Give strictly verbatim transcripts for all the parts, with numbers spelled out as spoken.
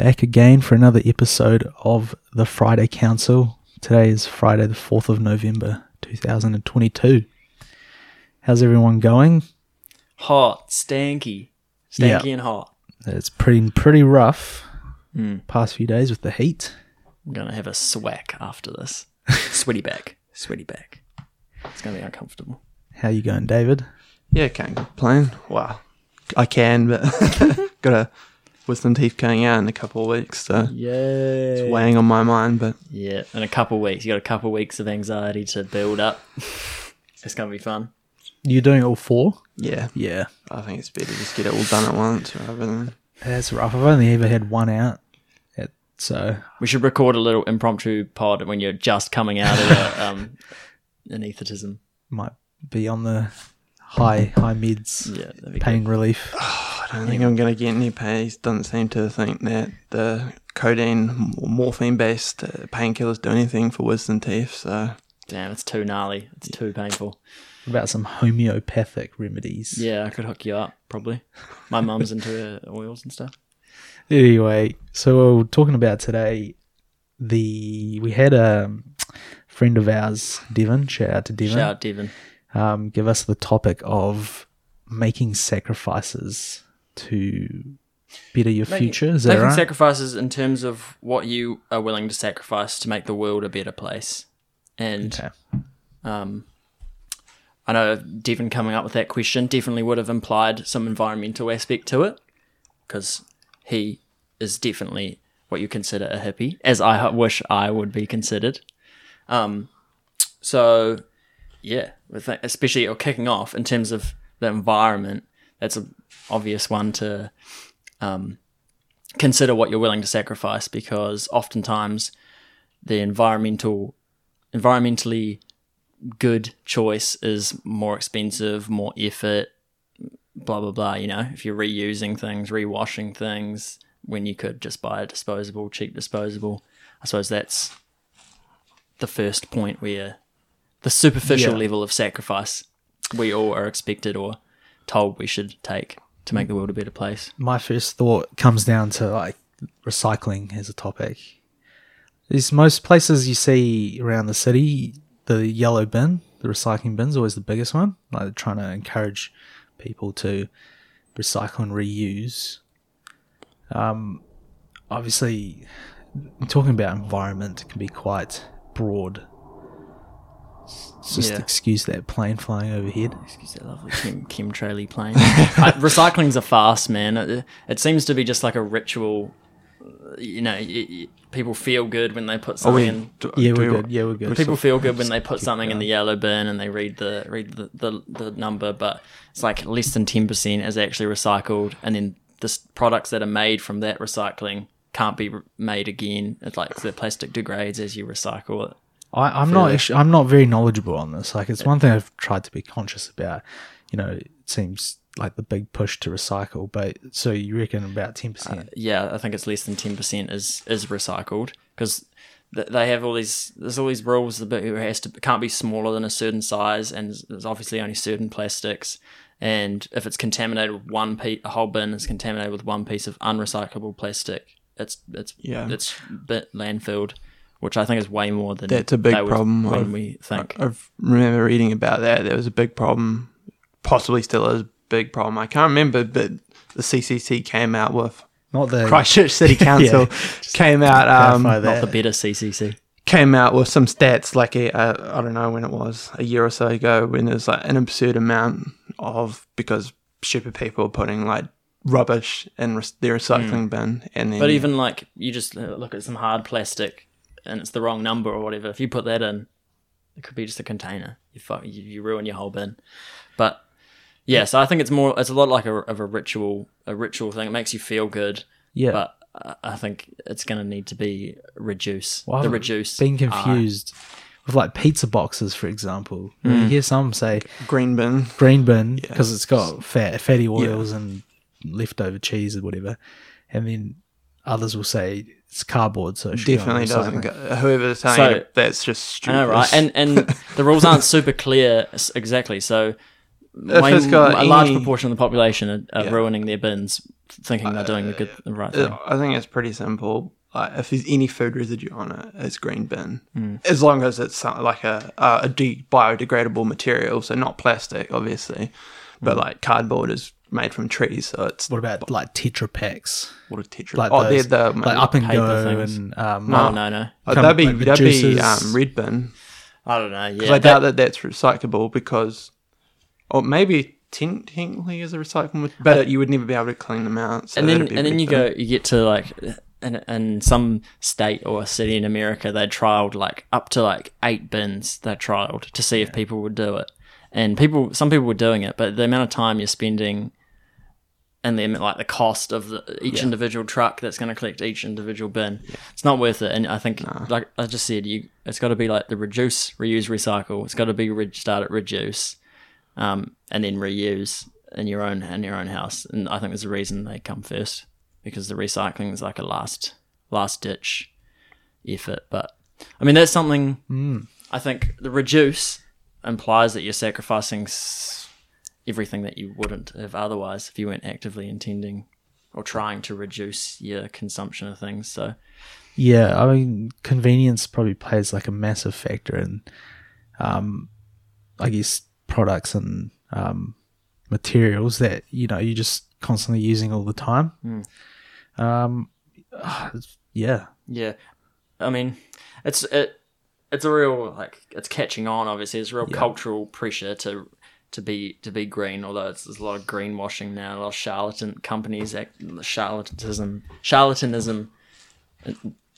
back again for another episode of the Friday Council. Today is Friday the fourth of November two thousand twenty-two. How's everyone going? Hot, stanky, stanky yeah. and hot. It's pretty pretty rough mm. past few days with the heat. I'm going to have a swack after this. Sweaty back, sweaty back. It's going to be uncomfortable. How you going, David? Yeah, can't complain. Wow. I can, but got a wisdom teeth coming out in a couple of weeks, so Yay. It's weighing on my mind. But yeah, in a couple of weeks, you got a couple of weeks of anxiety to build up. It's gonna be fun. You're doing all four? Yeah, yeah. I think it's better just get it all done at once rather than. That's rough. I've only ever had one out, at, so we should record a little impromptu pod when you're just coming out of a, um, an ethertism. Might be on the. High, high meds, yeah, pain good. Relief. Oh, I don't think I'm going to get any pain. Doesn't seem to think that the codeine or morphine-based uh, painkillers do anything for wisdom teeth. So damn, it's too gnarly. It's yeah. too painful. What about some homeopathic remedies? Yeah, I could hook you up, probably. My mum's into uh, oils and stuff. Anyway, so we're talking about today, the we had a friend of ours, Devin. Shout out to Devin. Shout out, Devin. Um, give us the topic of making sacrifices to better your making, future. Is that making right? sacrifices in terms of what you are willing to sacrifice to make the world a better place. And okay. um, I know Devin coming up with that question definitely would have implied some environmental aspect to it, because he is definitely what you consider a hippie, as I wish I would be considered. Um, so... Yeah, especially or kicking off in terms of the environment, that's an obvious one to um, consider what you're willing to sacrifice, because oftentimes the environmental, environmentally good choice is more expensive, more effort, blah, blah, blah. You know, if you're reusing things, rewashing things, when you could just buy a disposable, cheap disposable. I suppose that's the first point where... The superficial yeah. level of sacrifice we all are expected or told we should take to make the world a better place. My first thought comes down to like recycling as a topic. There's most places you see around the city, the yellow bin, the recycling bin's always the biggest one. Like trying to encourage people to recycle and reuse. Um, obviously, talking about environment can be quite broad. Just yeah. excuse that plane flying overhead. Excuse that lovely chem, chemtraily plane. I, recycling's a farce, man. It, it seems to be just like a ritual. You know, you, you, people feel good when they put something. Oh, we, in. Do, yeah, do we're good. Yeah, we're good. People feel good when they put something in the yellow bin and they read the read the, the, the number, but it's like less than ten percent is actually recycled, and then the products that are made from that recycling can't be made again. It's like the plastic degrades as you recycle it. I, I'm not. Actually, I'm not very knowledgeable on this. Like, it's one thing I've tried to be conscious about. You know, it seems like the big push to recycle, but so you reckon about ten percent? Uh, yeah, I think it's less than ten percent is is recycled, because th- they have all these. There's all these rules. The bit has to can't be smaller than a certain size, and there's obviously only certain plastics. And if it's contaminated with one piece, a whole bin is contaminated with one piece of unrecyclable plastic. It's it's yeah. it's bit landfilled. Which I think is way more than that's a big problem when I've, we think. I remember reading about that. There was a big problem, possibly still is a big problem. I can't remember, but the C C C came out with not the Christchurch City Council yeah, came out. Um, not the better C C C came out with some stats like a, a, I don't know when it was a year or so ago, when there's like an absurd amount of, because stupid people are putting like. Rubbish in re- their recycling mm. bin, and then but even like you just look at some hard plastic. And it's the wrong number or whatever. If you put that in, it could be just a container. You fuck, you, you ruin your whole bin. But yeah, so I think it's more. It's a lot like a of a ritual, a ritual thing. It makes you feel good. Yeah. But I think it's going to need to be reduced. Well, the reduced. Being confused are. With like pizza boxes, for example. Mm. You hear some say green bin, green bin, because yeah. it's got fat, fatty oils yeah. and leftover cheese or whatever, and then. Others will say it's cardboard, so it definitely doesn't go. Whoever's saying so, it, that's just stupid. I know, right? And and the rules aren't super clear exactly. So way, a large any, proportion of the population are, are yeah. ruining their bins, thinking uh, they're doing the good, the right uh, thing. I think it's pretty simple. Like, if there's any food residue on it, it's green bin. Mm. As long as it's some, like a a de- biodegradable material, so not plastic, obviously, but mm. like cardboard is made from trees, so it's... What about b- like Tetra Packs? What are Tetra Packs? Like oh, those, they're the... Like Up and Go things. and... Um, no, no, no. no. That'd be, like that'd be um, Red Bin. I don't know, yeah. Because I that, doubt that that's recyclable because... Or maybe... technically as a recycling, but uh, you would never be able to clean them out. So and then, and then you go, you get to like, in, in some state or city in America, they trialed like up to like eight bins. They trialed to see if people would do it, and people, some people were doing it, but the amount of time you're spending, and then like the cost of the, each yeah. individual truck that's going to collect each individual bin, yeah. it's not worth it. And I think, nah. like I just said, you, it's got to be like the reduce, reuse, recycle. It's got to be re- start at reduce. Um, and then reuse in your own in your own house, and I think there's a reason they come first because the recycling is like a last last ditch effort. But I mean, that's something mm. I think the reduce implies that you're sacrificing everything that you wouldn't have otherwise if you weren't actively intending or trying to reduce your consumption of things. So yeah, I mean, convenience probably plays like a massive factor in, um, I guess. products and um, materials that, you know, you're just constantly using all the time. Mm. Um, yeah. Yeah. I mean, it's it, it's a real, like, it's catching on, obviously. It's a real yeah. cultural pressure to to be to be green, although it's, there's a lot of greenwashing now, a lot of charlatan companies, act, charlatanism, charlatanism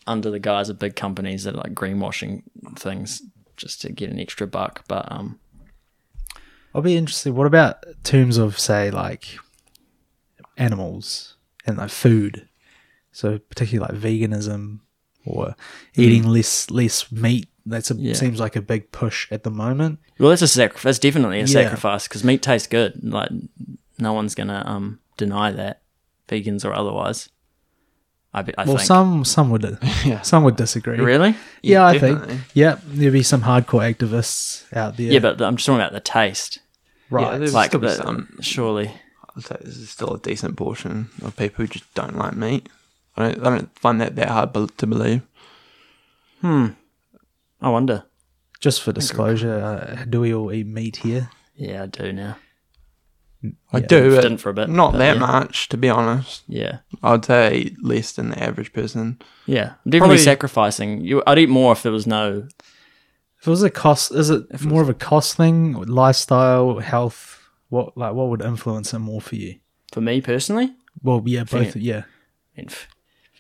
under the guise of big companies that are, like, greenwashing things just to get an extra buck. But, um, I'll be interested. What about in terms of, say, like animals and like food? So particularly like veganism or eating less less meat. That yeah. seems like a big push at the moment. Well, that's a sac- That's definitely a yeah. sacrifice because meat tastes good. Like no one's gonna um, deny that, vegans or otherwise. I, be, I well, think. Well, some some would yeah. some would disagree. Really? Yeah, yeah I think. Yeah, there'd be some hardcore activists out there. Yeah, but I'm just talking about the taste. Right. Yeah, like, but some, surely. I'll say this is still a decent portion of people who just don't like meat. I don't, I don't find that that hard to believe. Hmm. I wonder. Just for disclosure, uh, do we all eat meat here? Yeah, I do now. I yeah, do, but for a bit, not that yeah. much, to be honest. Yeah. I'd say less than the average person. Yeah. I'm definitely Probably, sacrificing. You, I'd eat more if there was no... If it was a cost... Is it more it was, of a cost thing? Lifestyle, health? What like what would influence it more for you? For me personally? Well, yeah, both, any, yeah. If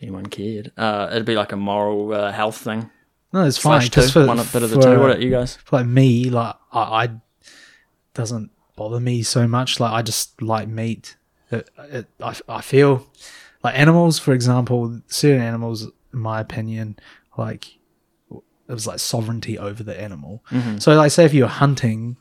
anyone cared. Uh, it'd be like a moral uh, health thing. No, it's fine. Just for, One bit for, of the two. What about you guys? Like me, like I... I doesn't... bother me so much. Like I just like meat. It, it, I, I feel like animals, for example, certain animals, in my opinion, like it was like sovereignty over the animal. Mm-hmm. So like say if you're hunting,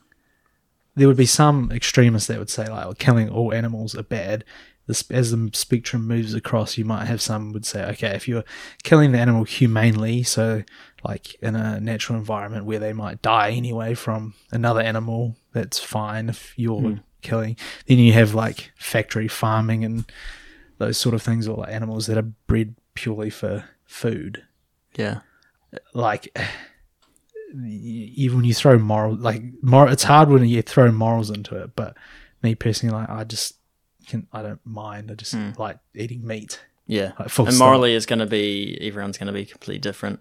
there would be some extremists that would say like killing all animals are bad. This, as the spectrum moves across, you might have some would say, okay, if you're killing the animal humanely, so like in a natural environment where they might die anyway from another animal, that's fine if you're mm. killing. Then you have like factory farming and those sort of things, or like animals that are bred purely for food. Yeah. Like even when you throw moral, like moral, it's hard when you throw morals into it, but me personally, like I just... Can, I don't mind. I just mm. like eating meat. Yeah, like and morally, is going to be everyone's going to be completely different.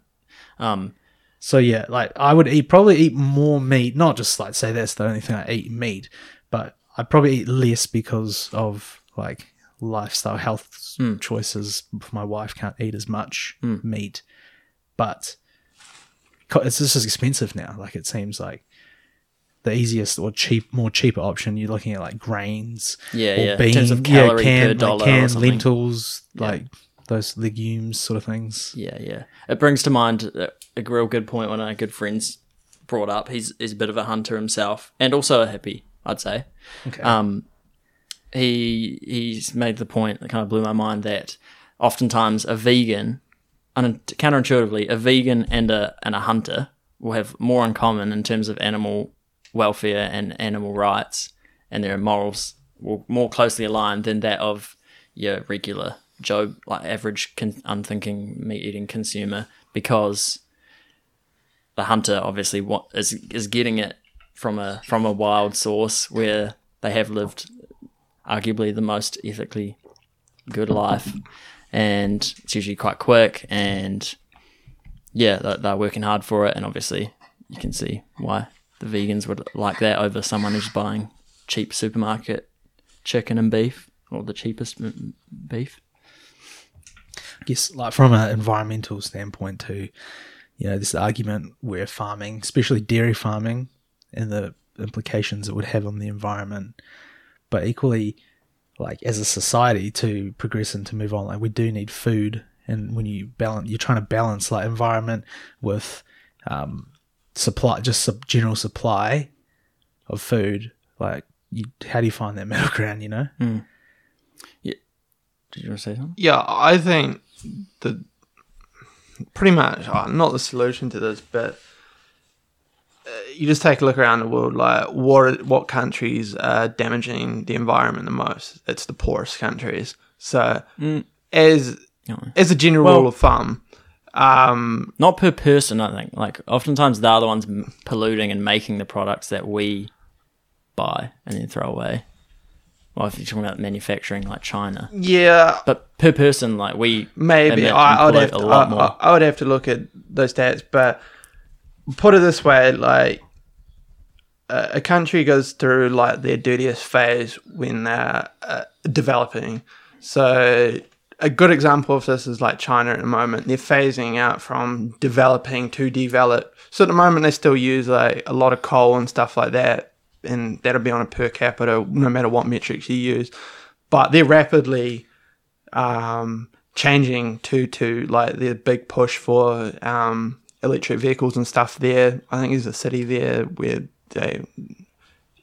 Um, so yeah, like I would eat probably eat more meat. Not just like say that's the only thing I eat meat, but I probably eat less because of like lifestyle, health mm. choices. My wife can't eat as much mm. meat, but it's just as expensive now. Like it seems like. The easiest or cheap, more cheaper option, you're looking at like grains, yeah, or yeah. beans, in terms of calorie yeah, canned, per dollar, like canned or lentils, yeah. like those legumes, sort of things. Yeah, yeah. It brings to mind a real good point one of our good friends brought up. He's he's a bit of a hunter himself, and also a hippie, I'd say. Okay. Um, he he's made the point that kind of blew my mind that oftentimes a vegan, un- counterintuitively, a vegan and a and a hunter will have more in common in terms of animal welfare and animal rights and their morals were more closely aligned than that of your regular Joe, like average con- unthinking meat-eating consumer, because the hunter obviously what is is getting it from a from a wild source where they have lived arguably the most ethically good life, and it's usually quite quick, and yeah, they're, they're working hard for it, and obviously you can see why the vegans would like that over someone who's buying cheap supermarket chicken and beef, or the cheapest m- beef. I guess, like, from an environmental standpoint too, you know, this argument where farming, especially dairy farming, and the implications it would have on the environment, but equally, like, as a society to progress and to move on, like, we do need food, and when you balance, you're trying to balance, like, environment with um, supply, just sub- general supply of food. Like, you, how do you find that middle ground? You know. Mm. Yeah. Did you want to say something? Yeah, I think the pretty much oh, not the solution to this, but uh, you just take a look around the world. Like, what what countries are damaging the environment the most? It's the poorest countries. So mm. as as a general well, rule of thumb, um, not per person, I think. Like, oftentimes they're the ones polluting and making the products that we buy and then throw away. Well, if you're talking about manufacturing, like China, yeah, but per person, like, we maybe I, I would have to, a lot I, more. I, I would have to look at those stats, but put it this way: like, a, a country goes through, like, their dirtiest phase when they're uh, developing. So a good example of this is, like, China at the moment. They're phasing out from developing to develop. So at the moment, they still use, like, a lot of coal and stuff like that, and that'll be on a per capita, no matter what metrics you use. But they're rapidly um, changing to, to like, their big push for um, electric vehicles and stuff there. I think there's a city there where they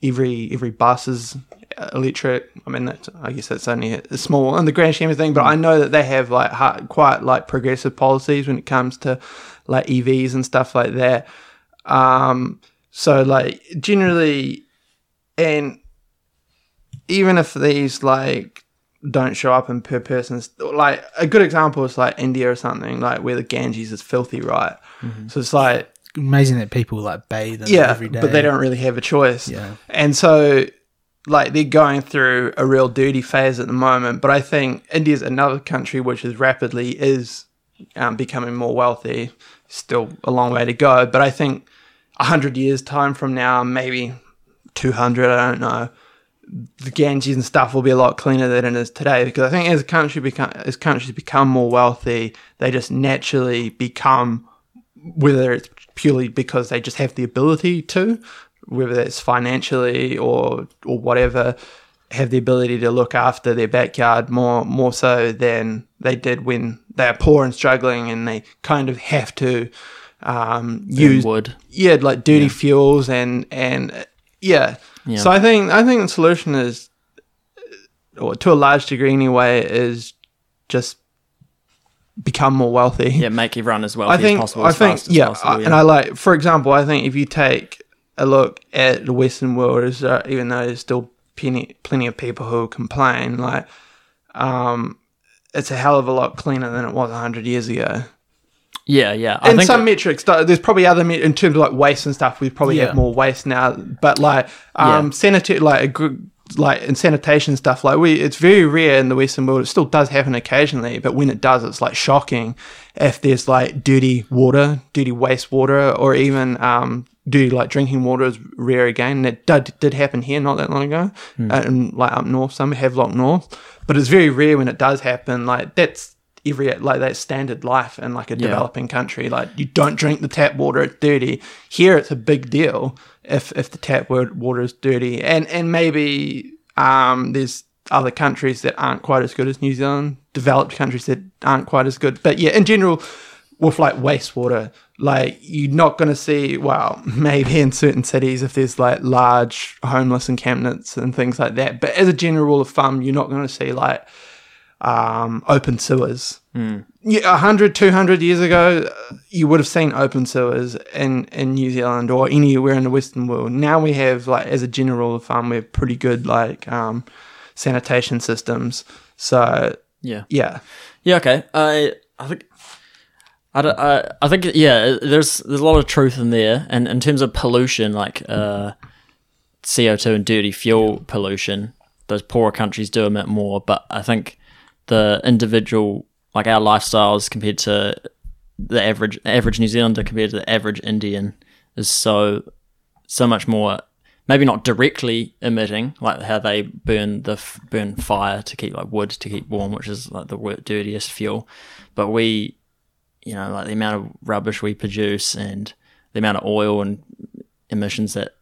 every every bus is electric. I mean, that's, I guess that's only a small, in the grand scheme of things, but I know that they have, like, hard, quite, like, progressive policies when it comes to, like, E Vs and stuff like that. Um, so, like, generally... And even if these, like, don't show up in per person, like, a good example is, like, India or something, like, where the Ganges is filthy, right? Mm-hmm. So it's like it's amazing that people, like, bathe in yeah, it every day, but they don't really have a choice. Yeah, and so, like, they're going through a real dirty phase at the moment. But I think India's another country which is rapidly is um, becoming more wealthy. Still a long way to go, but I think a hundred years time from now, maybe two hundred, I don't know, the Ganges and stuff will be a lot cleaner than it is today, because I think as a country become as countries become more wealthy, they just naturally become, whether it's purely because they just have the ability to, whether that's financially or or whatever, have the ability to look after their backyard more more so than they did when they are poor and struggling, and they kind of have to um, use wood, yeah, like dirty yeah. fuels and and. Yeah. yeah. So I think I think the solution is, or to a large degree anyway, is just become more wealthy. Yeah, make everyone as wealthy I think, as possible. I as think, fast yeah, as possible, yeah. And I like, for example, I think if you take a look at the Western world, is uh, even though there's still plenty plenty of people who complain, like, um, it's a hell of a lot cleaner than it was a hundred years ago. Yeah, yeah. I and think some that, metrics, there's probably other met- in terms of, like, waste and stuff. We probably yeah. have more waste now, but like um, yeah. sanita- like like in sanitation stuff, like we, it's very rare in the Western world. It still does happen occasionally, but when it does, it's, like, shocking if there's, like, dirty water, dirty waste water, or even um, dirty, like, drinking water is rare again. And it did did happen here not that long ago, mm. uh, and, like, up north, some Havelock North, but it's very rare when it does happen. Like, that's every like that standard life in, like, a yeah. developing country. Like, you don't drink the tap water, it's dirty. Here it's a big deal if if the tap water is dirty, and and maybe um there's other countries that aren't quite as good as New Zealand, developed countries that aren't quite as good, but yeah, in general with, like, wastewater, like, you're not going to see, well, maybe in certain cities if there's, like, large homeless encampments and things like that, but as a general rule of thumb, you're not going to see, like, um, open sewers. Mm. Yeah, one hundred, two hundred years ago, you would have seen open sewers in, in New Zealand or anywhere in the Western world. Now we have, like, as a general rule of thumb, we have pretty good, like, um, sanitation systems. So, yeah. Yeah. Yeah, okay. I I think... I, don't, I, I think, yeah, there's there's a lot of truth in there. And in terms of pollution, like uh, C O two and dirty fuel pollution, those poorer countries do emit more. But I think the individual, like our lifestyles compared to the average average New Zealander compared to the average Indian is so so much more, maybe not directly emitting, like how they burn the burn fire to keep like wood to keep warm, which is like the dirtiest fuel. But we... You know, like the amount of rubbish we produce and the amount of oil and emissions that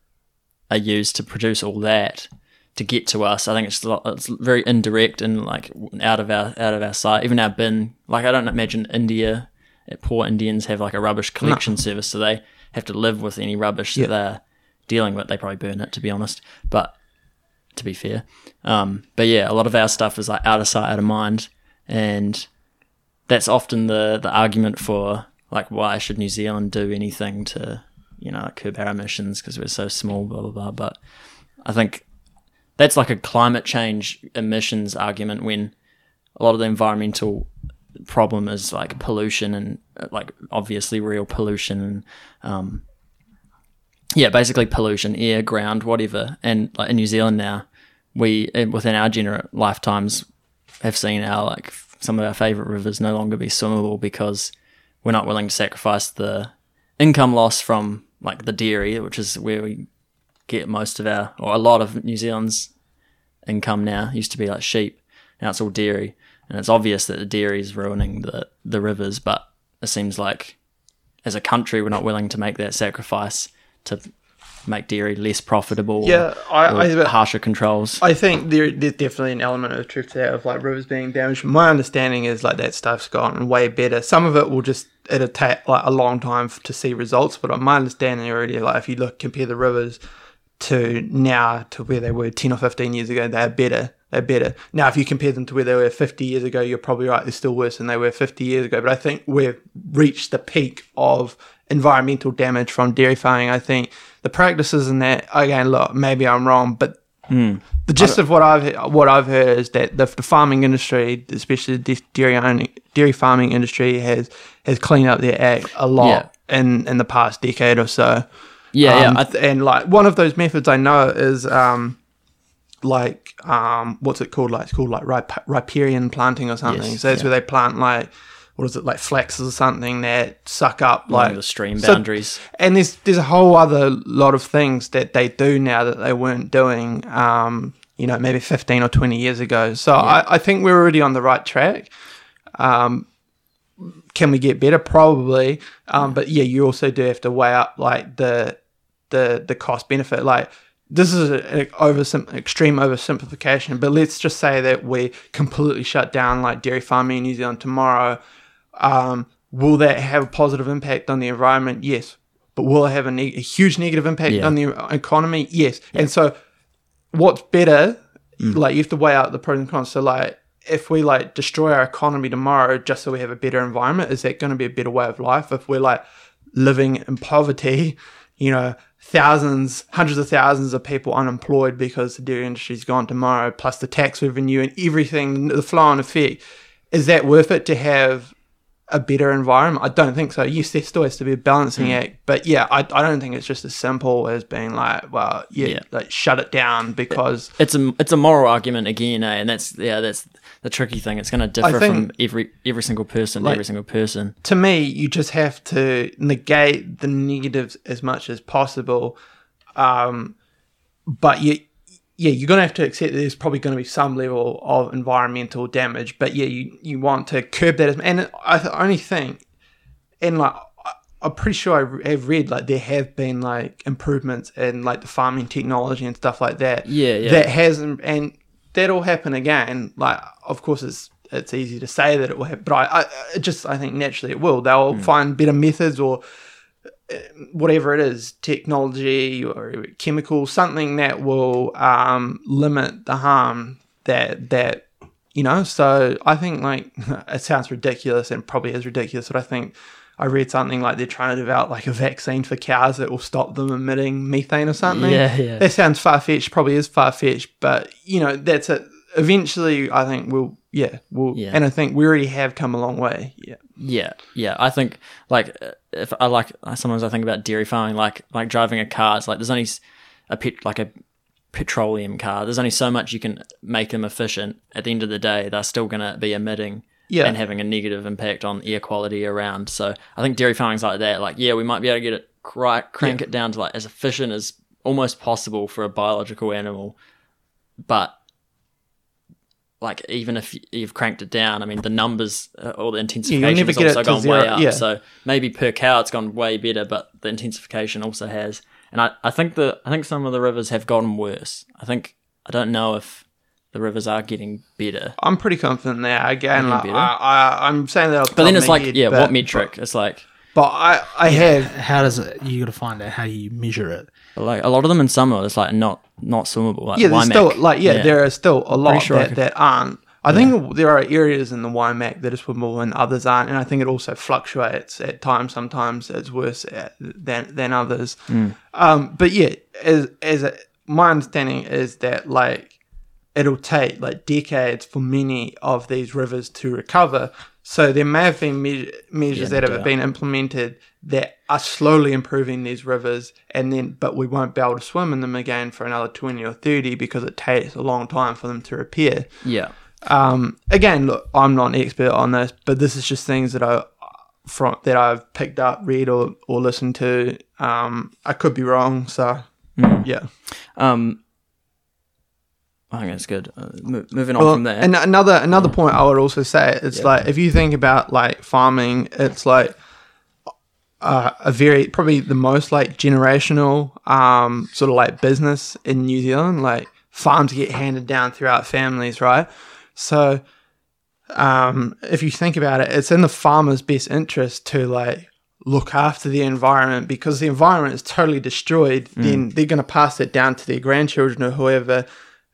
are used to produce all that to get to us. I think it's a lot, it's very indirect and like out of our out of our sight. Even our bin, like I don't imagine India, poor Indians have like a rubbish collection no. service, so they have to live with any rubbish yeah. that they're dealing with. They probably burn it, to be honest. But to be fair, um, but yeah, a lot of our stuff is like out of sight, out of mind, and. That's often the, the argument for, like, why should New Zealand do anything to, you know, like curb our emissions because we're so small, blah, blah, blah. But I think that's like a climate change emissions argument when a lot of the environmental problem is, like, pollution and, like, obviously real pollution and, um, yeah, basically pollution, air, ground, whatever. And, like, in New Zealand now, we, within our gener- lifetimes, have seen our, like, some of our favourite rivers no longer be swimmable because we're not willing to sacrifice the income loss from like the dairy, which is where we get most of our or a lot of New Zealand's income now. It used to be like sheep, now it's all dairy, and it's obvious that the dairy is ruining the the rivers. But it seems like as a country we're not willing to make that sacrifice to make dairy less profitable. Yeah, or, I, or I, harsher controls. I think there, there's definitely an element of truth to that of like rivers being damaged. My understanding is like that stuff's gotten way better. Some of it will just it'll take like a long time to see results, but my understanding already, like if you look compare the rivers to now to where they were ten or fifteen years ago, they're better. They're better now. If you compare them to where they were fifty years ago, you're probably right. They're still worse than they were fifty years ago. But I think we've reached the peak of environmental damage from dairy farming. I think the practices in that, again, look, maybe I'm wrong, but mm. the gist of what I've what I've heard is that the, the farming industry, especially the dairy only, dairy farming industry, has has cleaned up their act a lot yeah. in in the past decade or so. Yeah, um, yeah. I th- and like one of those methods I know is um like um what's it called? Like it's called like rip- riparian planting or something. Yes, so that's yeah. where they plant like. What is it, like flaxes or something that suck up like mm, the stream boundaries. So, and there's there's a whole other lot of things that they do now that they weren't doing, um, you know, maybe fifteen or twenty years ago. So yeah. I, I think we're already on the right track. Um, can we get better? Probably. Um, yeah. But yeah, you also do have to weigh up like the the the cost benefit. Like this is an oversim- extreme oversimplification, but let's just say that we completely shut down like dairy farming in New Zealand tomorrow. Um, will that have a positive impact on the environment? Yes. But will it have a, ne- a huge negative impact yeah. on the economy? Yes. Yeah. And so what's better, mm. like you have to weigh out the pros and cons. So like if we like destroy our economy tomorrow just so we have a better environment, is that going to be a better way of life? If we're like living in poverty, you know, thousands, hundreds of thousands of people unemployed because the dairy industry's gone tomorrow, plus the tax revenue and everything, the flow-on effect, is that worth it to have a better environment? I don't think so. Yes, there still has to be a balancing mm. act, but yeah, I, I don't think it's just as simple as being like, well, yeah, yeah. like shut it down because it's a it's a moral argument again, eh? And that's yeah, that's the tricky thing. It's going to differ from every every single person, like, every single person. To me, you just have to negate the negatives as much as possible, um, but you. Yeah, you're going to have to accept that there's probably going to be some level of environmental damage, but yeah, you, you want to curb that. And I only think, and like, I'm pretty sure I have read, like, there have been like improvements in like the farming technology and stuff like that. Yeah, yeah. That hasn't, and that'll happen again. Like, of course, it's it's easy to say that it will happen, but I, I it just, I think naturally it will. They'll mm. find better methods or whatever it is, technology or chemical, something that will um, limit the harm that that You know, so I think, like, it sounds ridiculous and probably is ridiculous, but I think I read something like they're trying to develop like a vaccine for cows that will stop them emitting methane or something. Yeah, yeah. That sounds far-fetched, probably is far-fetched, but, you know, that's it. Eventually, I think we'll, yeah, we'll, yeah. And I think we already have come a long way. Yeah. Yeah, yeah. I think, like, if I like, sometimes I think about dairy farming, like, like driving a car, it's like there's only a pet, like a, petroleum car, there's only so much you can make them efficient. At the end of the day, they're still going to be emitting yeah. and having a negative impact on air quality around. So I think dairy farming's like that, like yeah we might be able to get it cry, crank yeah. it down to like as efficient as almost possible for a biological animal, but like even if you've cranked it down, I mean the numbers uh, or the intensification yeah, has also gone zero. way up yeah. So maybe per cow it's gone way better, but the intensification also has. And I, I think the I think some of the rivers have gotten worse. I think I don't know if the rivers are getting better. I'm pretty confident there. Again, like, I, I, I'm saying that. But then it's like, head, yeah, but, what metric? But, it's like, but I, I have. How does it? You got to find out how you measure it. Like a lot of them in summer, it's like not not swimmable. Like yeah, there's Y MAC. Still like yeah, yeah, there are still a lot sure that, could, that aren't. I yeah. think there are areas in the Y MAC that are swimmable and others aren't, and I think it also fluctuates at times. Sometimes it's worse at, than than others. Mm. Um, but yeah, as as a, my understanding is that like it'll take like decades for many of these rivers to recover. So there may have been me- measures yeah, that have been implemented that are slowly improving these rivers, and then but we won't be able to swim in them again for another twenty or thirty because it takes a long time for them to repair. Yeah. Um, again, look, I'm not an expert on this, but this is just things that I, from that I've picked up, read, or, or listened to. Um, I could be wrong, so mm. yeah. Um, I think that's good. Uh, mo- moving on well, from there, and another another yeah. point I would also say, it's yeah. like if you think about like farming, it's like uh, a very probably the most like generational um sort of like business in New Zealand. Like farms get handed down throughout families, right? So, um, if you think about it, it's in the farmer's best interest to like look after the environment, because the environment is totally destroyed. Mm. Then they're going to pass it down to their grandchildren or whoever,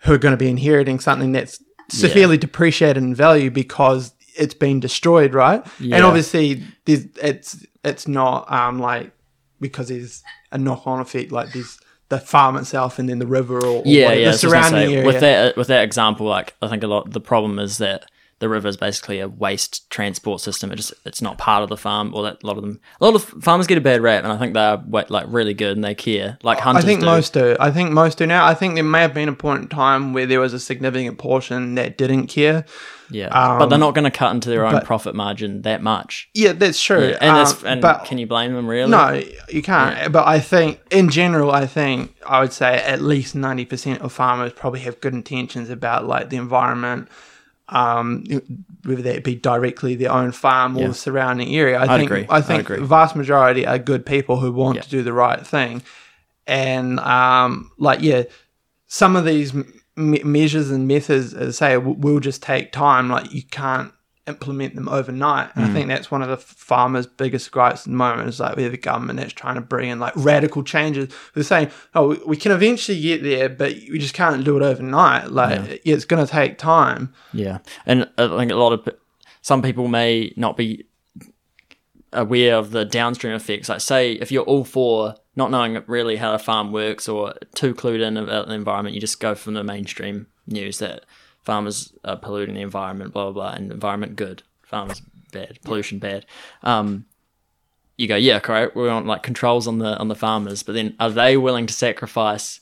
who are going to be inheriting something that's severely yeah. depreciated in value because it's been destroyed, right? Yeah. And obviously, there's, it's it's not um like because there's a knock-on effect, like there's the farm itself and then the river or, or yeah, yeah, the surrounding say, area. With that, with that example, like I think a lot, the problem is that the river is basically a waste transport system. It just, it's not part of the farm, or that a lot of them, a lot of farmers get a bad rap, and I think they're like really good and they care. Like hunters I think do. most do. I think most do now. I think there may have been a point in time where there was a significant portion that didn't care. Yeah, um, but they're not going to cut into their own but, profit margin that much. Yeah, that's true. Yeah, and um, that's, and but, can you blame them, really? No, you can't. Yeah. But I think, in general, I think I would say at least ninety percent of farmers probably have good intentions about like the environment, um, whether that be directly their own farm or yeah. the surrounding area. I I'd think agree. I think the vast majority are good people who want yeah. to do the right thing. And um, like, yeah, some of these measures and methods, as I say, will just take time. Like you can't implement them overnight, and mm. I think that's one of the farmers' biggest gripes at the moment, is like we have a government that's trying to bring in like radical changes. They're saying, oh, we can eventually get there, but we just can't do it overnight. Like yeah. it's going to take time. Yeah, and I think a lot of some people may not be aware of the downstream effects. Like say if you're all for not knowing really how a farm works or too clued in about the environment, you just go from the mainstream news that farmers are polluting the environment, blah, blah, blah, and environment good, farmers bad, pollution bad. Um, you go, yeah, correct, we want like controls on the on the farmers, but then are they willing to sacrifice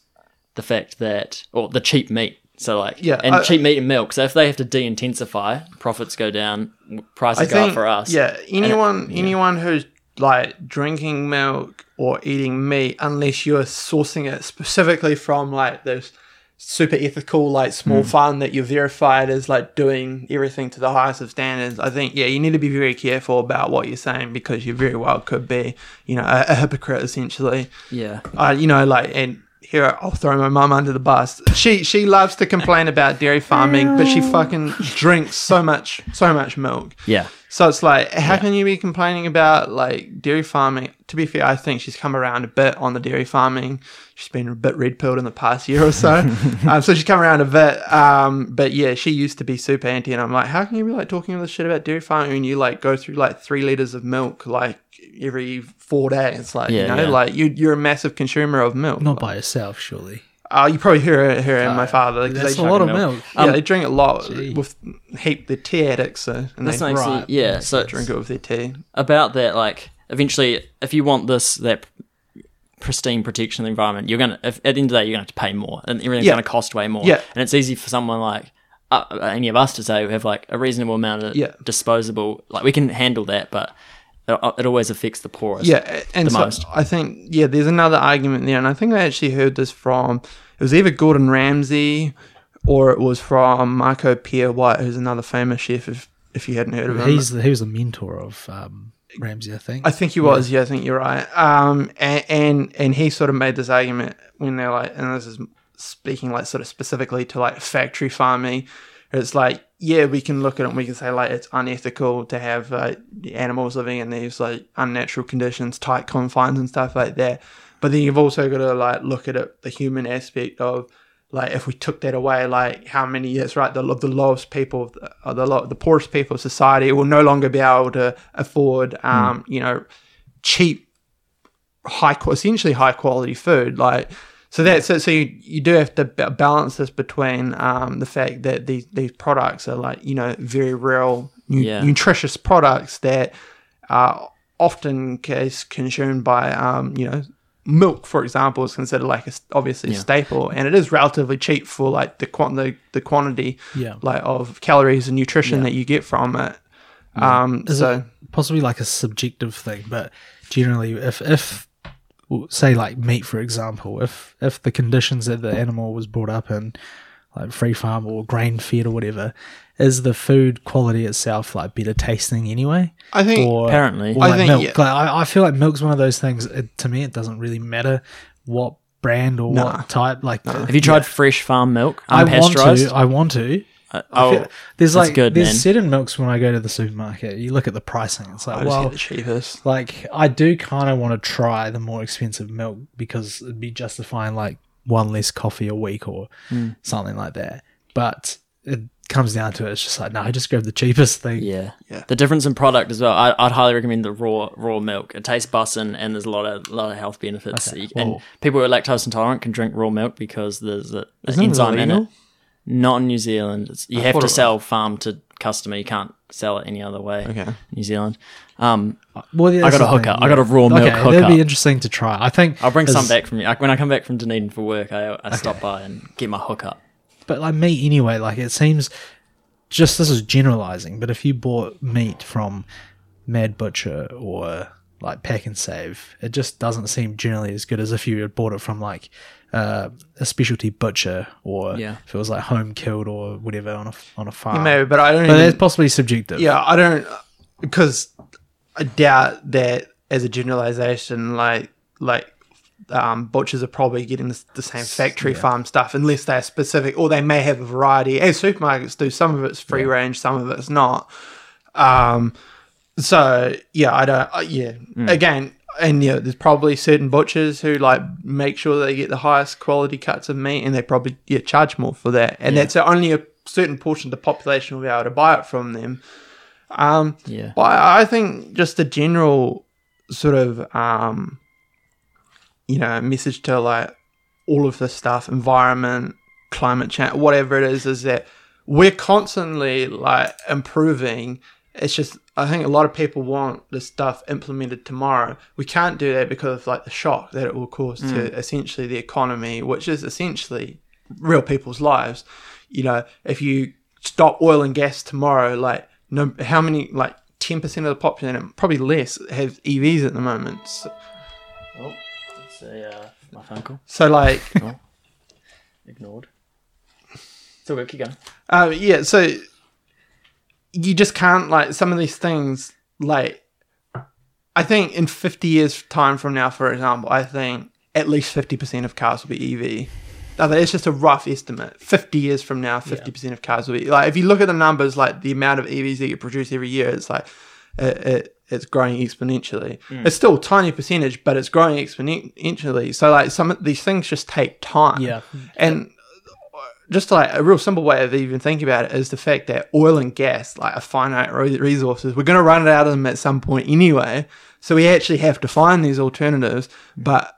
the fact that, or the cheap meat? So like, yeah, and I, cheap meat and milk. So if they have to de-intensify, profits go down, prices I go think, up for us. Yeah, anyone, it, yeah. anyone who's like drinking milk or eating meat, unless you're sourcing it specifically from like those super ethical like small mm. farm that you're verified as like doing everything to the highest of standards, I think yeah you need to be very careful about what you're saying, because you very well could be, you know, a, a hypocrite essentially. Yeah, uh, you know, like, and here I'll throw my mum under the bus. She she loves to complain about dairy farming, but she fucking drinks so much so much milk. Yeah. So it's like, how yeah. can you be complaining about like dairy farming? To be fair, I think she's come around a bit on the dairy farming. She's been a bit red-pilled in the past year or so. um, so she's come around a bit. Um, but yeah, she used to be super anti, and I'm like, how can you be like talking all this shit about dairy farming when you like go through like three litres of milk like every four days? Like, yeah, you know, yeah. like you, you're a massive consumer of milk. Not by yourself, surely. Uh, you probably hear her and uh, my father. That's they a lot of milk. milk. Yeah, um, they drink a lot gee. with heap their tea addicts. Uh, and that's they, nice right, yeah, they so drink it with their tea. About that, like, eventually, if you want this, that pristine protection of the environment, you're going to, at the end of the day, you're going to have to pay more. And everything's yeah. going to cost way more. Yeah. And it's easy for someone like uh, any of us to say we have, like, a reasonable amount of yeah. disposable, like, we can handle that, but it always affects the poorest yeah, and the so most. I think, yeah, there's another argument there, and I think I actually heard this from, it was either Gordon Ramsay or it was from Marco Pierre White, who's another famous chef, if, if you hadn't heard of him. He's the, he was the mentor of um, Ramsay, I think. I think he was, yeah, yeah I think you're right. Um, and, and and he sort of made this argument when they're like, and this is speaking like sort of specifically to like factory farming, it's like, yeah, we can look at it and we can say, like, it's unethical to have uh, animals living in these, like, unnatural conditions, tight confines and stuff like that. But then you've also got to, like, look at it, the human aspect of, like, if we took that away, like, how many, that's right, the, the lowest people, or the, the poorest people of society will no longer be able to afford, um, mm. you know, cheap, high, essentially high-quality food, like. So that's so, so you, you do have to balance this between um, the fact that these, these products are like, you know, very real, nu- yeah. nutritious products that are often case consumed by, um, you know, milk, for example, is considered like a, obviously yeah. a staple, and it is relatively cheap for like the quant- the, the quantity yeah. like of calories and nutrition yeah. that you get from it. Yeah. Um, is so it possibly like a subjective thing, but generally if... if say like meat, for example, if if the conditions that the animal was brought up in, like free farm or grain fed or whatever, is the food quality itself like better tasting anyway? I think or, apparently. Or like I think milk. Yeah. Like, I, I feel like milk's one of those things. It, to me, it doesn't really matter what brand or nah. what type. Like, nah. have you tried yeah. fresh farm milk? I want to. I want to. Uh, oh, feel, there's like good, there's man. certain milks when I go to the supermarket. You look at the pricing. It's like, I well, the cheapest. Like I do kind of want to try the more expensive milk because it'd be justifying like one less coffee a week or mm. something like that. But it comes down to it. It's just like no, I just grab the cheapest thing. Yeah, yeah. The difference in product as well. I, I'd highly recommend the raw raw milk. It tastes bussin', and there's a lot of lot of health benefits. Okay. You, and people who are lactose intolerant can drink raw milk because there's an enzyme really in it. Not in New Zealand. It's, you I have to sell farm to customer. You can't sell it any other way. Okay. In New Zealand. Um, well, yeah, I got a hookup. Yeah. I got a raw milk okay, hookup. That'd be interesting to try. I think I'll bring some back from you. Like, when I come back from Dunedin for work, I, I okay. stop by and get my hookup. But like meat anyway, like it seems just this is generalizing. But if you bought meat from Mad Butcher or like Pack and Save, it just doesn't seem generally as good as if you had bought it from like uh, a specialty butcher or yeah. if it was like home killed or whatever on a on a farm. Yeah, maybe, but I don't. But even, that's possibly subjective. Yeah, I don't because I doubt that as a generalization, like like um, butchers are probably getting the, the same factory yeah. farm stuff unless they're specific, or they may have a variety. As supermarkets do, some of it's free yeah. range, some of it's not. Um, So, yeah, I don't, uh, yeah, mm. again, and yeah, there's probably certain butchers who like make sure they get the highest quality cuts of meat, and they probably yeah, charge more for that. And yeah. that's only a certain portion of the population will be able to buy it from them. Um, yeah. But I think just the general sort of, um, you know, message to like all of this stuff, environment, climate change, whatever it is, is that we're constantly like improving. It's just, I think a lot of people want this stuff implemented tomorrow. We can't do that because of like the shock that it will cause mm. to essentially the economy, which is essentially real people's lives. You know, if you stop oil and gas tomorrow, like no, how many, like ten percent of the population, probably less, have E Vs at the moment. So, oh, that's a, uh, my phone call. So like... oh, ignored. So we'll keep going. Uh, yeah, so... You just can't, like, some of these things, like, I think in fifty years' time from now, for example, I think at least fifty percent of cars will be E V It's just a rough estimate. fifty years from now, fifty percent yeah. of cars will be... like if you look at the numbers, like the amount of E Vs that you produce every year, it's like it, it, it's growing exponentially. Mm. It's still a tiny percentage, but it's growing exponentially. So like some of these things just take time. Yeah. And just like a real simple way of even thinking about it is the fact that oil and gas, like a finite resources, we're going to run it out of them at some point anyway. So we actually have to find these alternatives, but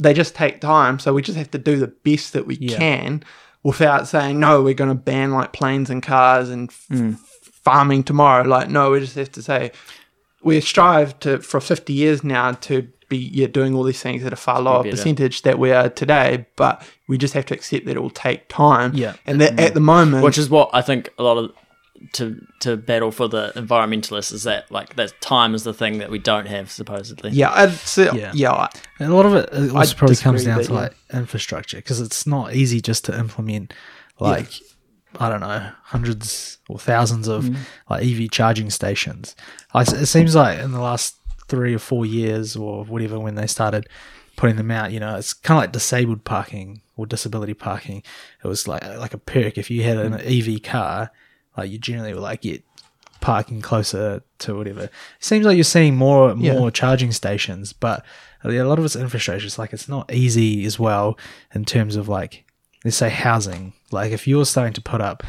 they just take time. So we just have to do the best that we yeah. can without saying, no, we're going to ban like planes and cars and f- mm. farming tomorrow. Like, no, we just have to say we strive to for fifty years now to be yeah, doing all these things at a far lower percentage that we are today, but we just have to accept that it will take time. Yeah. And that mm. at the moment, which is what I think a lot of to to battle for the environmentalists is that like that time is the thing that we don't have supposedly. Yeah, I'd say, yeah. yeah I, and a lot of it also probably comes down that, to like yeah. infrastructure, because it's not easy just to implement like yeah. I don't know hundreds or thousands of mm. like E V charging stations. Like, it seems like in the last three or four years or whatever when they started putting them out, you know, it's kind of like disabled parking or disability parking. It was like like a perk if you had an E V car, like you generally were like get parking closer to whatever. It seems like you're seeing more and more yeah. charging stations, but a lot of it's infrastructure. It's like it's not easy as well in terms of like let's say housing. Like if you're starting to put up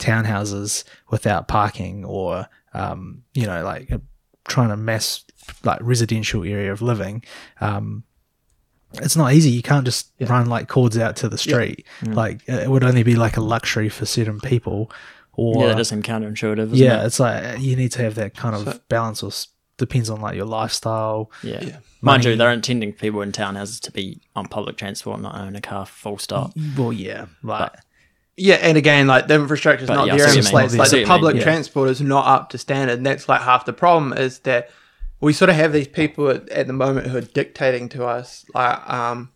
townhouses without parking or um, you know like trying to mass like residential area of living, um, it's not easy. You can't just yeah. run like cords out to the street. Yeah. Yeah. Like it would only be like a luxury for certain people. Or yeah, that doesn't counterintuitive. Isn't yeah, it? It's like you need to have that kind of so, balance, or depends on like your lifestyle. Yeah, yeah. Mind you, they're intending people in townhouses to be on public transport and not own a car. Full stop. Well, yeah, like. But, yeah, and again, like the infrastructure is not yeah, there in place. Like the public mean, yeah. transport is not up to standard, and that's like half the problem. Is that we sort of have these people at, at the moment who are dictating to us. Like, um,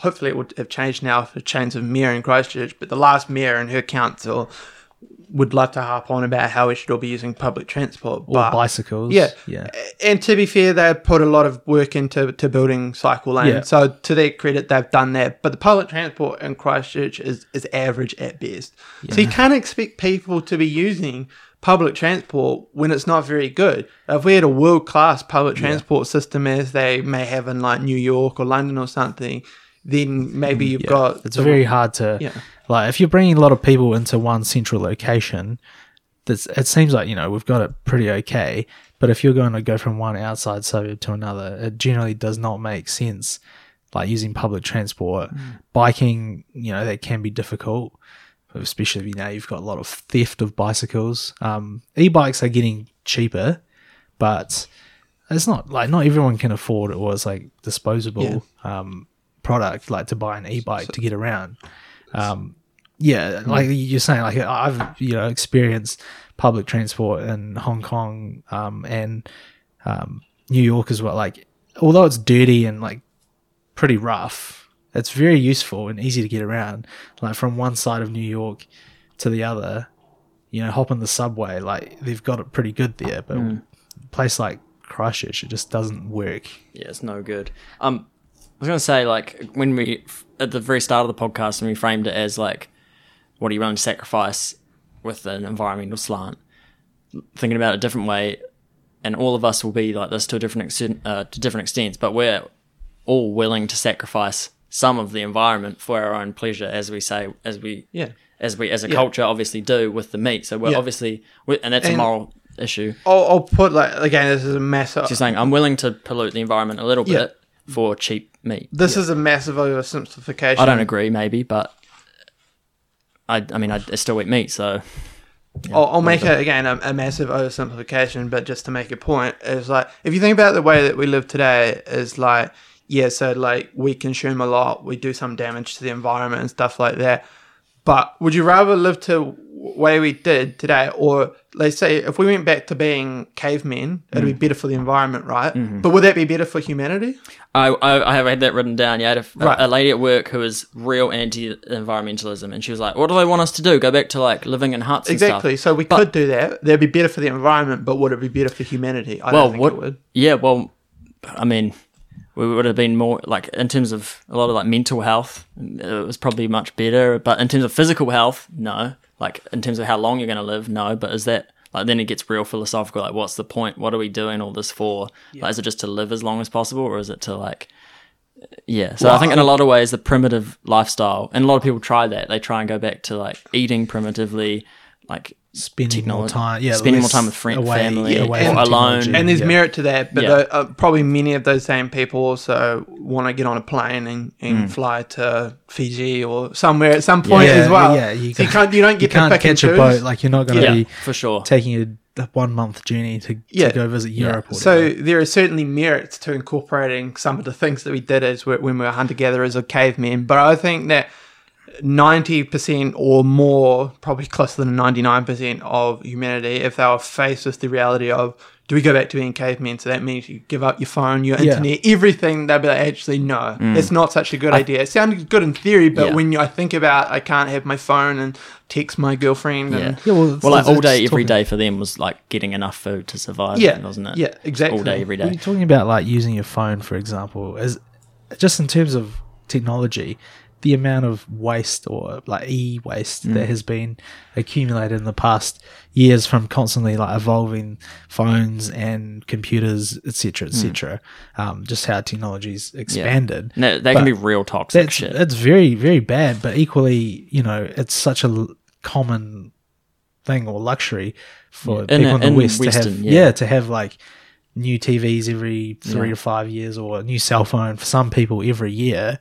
hopefully, it would have changed now for change of mayor in Christchurch, but the last mayor and her council would love to harp on about how we should all be using public transport. Or but, bicycles. Yeah. yeah. And to be fair, they've put a lot of work into to building cycle lanes. Yeah. So to their credit, they've done that. But the public transport in Christchurch is, is average at best. Yeah. So you can't expect people to be using public transport when it's not very good. If we had a world-class public transport yeah. system as they may have in like New York or London or something, then maybe you've yeah. got... It's very one, hard to... Yeah. Like, if you're bringing a lot of people into one central location, that's, it seems like, you know, we've got it pretty okay. But if you're going to go from one outside suburb to another, it generally does not make sense, like, using public transport. Mm. Biking, you know, that can be difficult, especially now you've got a lot of theft of bicycles. Um, e-bikes are getting cheaper, but it's not, like, not everyone can afford it, or it's, like, disposable yeah. um, product, like, to buy an e-bike so- to get around. Um, yeah, like you're saying, like I've, you know, experienced public transport in Hong Kong, um, and, um, New York as well. Like, although it's dirty and like pretty rough, it's very useful and easy to get around. Like from one side of New York to the other, you know, hop on the subway, like they've got it pretty good there, but mm. a place like Christchurch, it just doesn't work. Yeah, it's no good. Um, I was going to say, like, when we, at the very start of the podcast, and we framed it as, like, what are you willing to sacrifice with an environmental slant? Thinking about it a different way, and all of us will be like this to a different extent, uh, to different extents, but we're all willing to sacrifice some of the environment for our own pleasure, as we say, as we, yeah. as we, as a yeah. culture, obviously do with the meat. So we're yeah. obviously, we're, and that's and- a moral issue. I'll, I'll put, like, again, this is a massive... She's saying, I'm willing to pollute the environment a little bit yeah. for cheap meat. This yeah. is a massive oversimplification. I don't agree, maybe, but I I mean, I still eat meat, so... Yeah, I'll, I'll make it, again, a, a massive oversimplification, but just to make a point, is like, if you think about the way that we live today, is like, yeah, so, like, we consume a lot, we do some damage to the environment and stuff like that, but would you rather live to way we did today, or let's say if we went back to being cavemen, mm. it'd be better for the environment, right? Mm-hmm. But would that be better for humanity? I I, I have had that written down. Yeah, I had a, right. a lady at work who was real anti-environmentalism, and she was like, "What do they want us to do? Go back to like living in huts?" Exactly. And stuff. So we but, could do that. That'd be better for the environment, but would it be better for humanity? I well, don't think what, it would. Yeah. Well, I mean, we would have been more, like, in terms of a lot of, like, mental health, it was probably much better. But in terms of physical health, no. Like, in terms of how long you're going to live, no. But is that, like, then it gets real philosophical. Like, what's the point? What are we doing all this for? Yeah. Like, is it just to live as long as possible, or is it to, like, yeah. So well, I think in a lot of ways, the primitive lifestyle, and a lot of people try that. They try and go back to, like, eating primitively, like, spending more time, yeah, spending more time with friends, family, yeah, away, or alone. And there's yeah. merit to that, but yeah. though, uh, probably many of those same people also want to get on a plane and, and mm. fly to Fiji or somewhere at some point yeah, as well. Yeah, yeah you, so you can't, you don't get you can't catch a boat. Like, you're not going to yeah, be for sure taking a one month journey to, yeah. to go visit yeah. Europe. Or so whatever. There are certainly merits to incorporating some of the things that we did as when we were hunter gatherers or cavemen, but I think that ninety percent or more, probably closer than ninety-nine percent of humanity, if they were faced with the reality of, do we go back to being cavemen? So that means you give up your phone, your yeah. internet, everything. They'd be like, actually, no, mm. it's not such a good I, idea. It sounded good in theory, but yeah. when I think about, I can't have my phone and text my girlfriend. Yeah. And, yeah, well, well like all day, every day for them was like getting enough food to survive, yeah, wasn't it? Yeah, exactly. All day, every day. When you're talking about like using your phone, for example, as just in terms of technology, the amount of waste or like e-waste mm. that has been accumulated in the past years from constantly like evolving phones and computers, et cetera, et cetera. Mm. Um, just how technology's expanded. Yeah. No, they but can be real toxic that's, shit. It's very, very bad. But equally, you know, it's such a l- common thing or luxury for yeah. people in, in the in West Western, to have, yeah. yeah, to have like new T Vs every three yeah. to five years or a new cell phone for some people every year.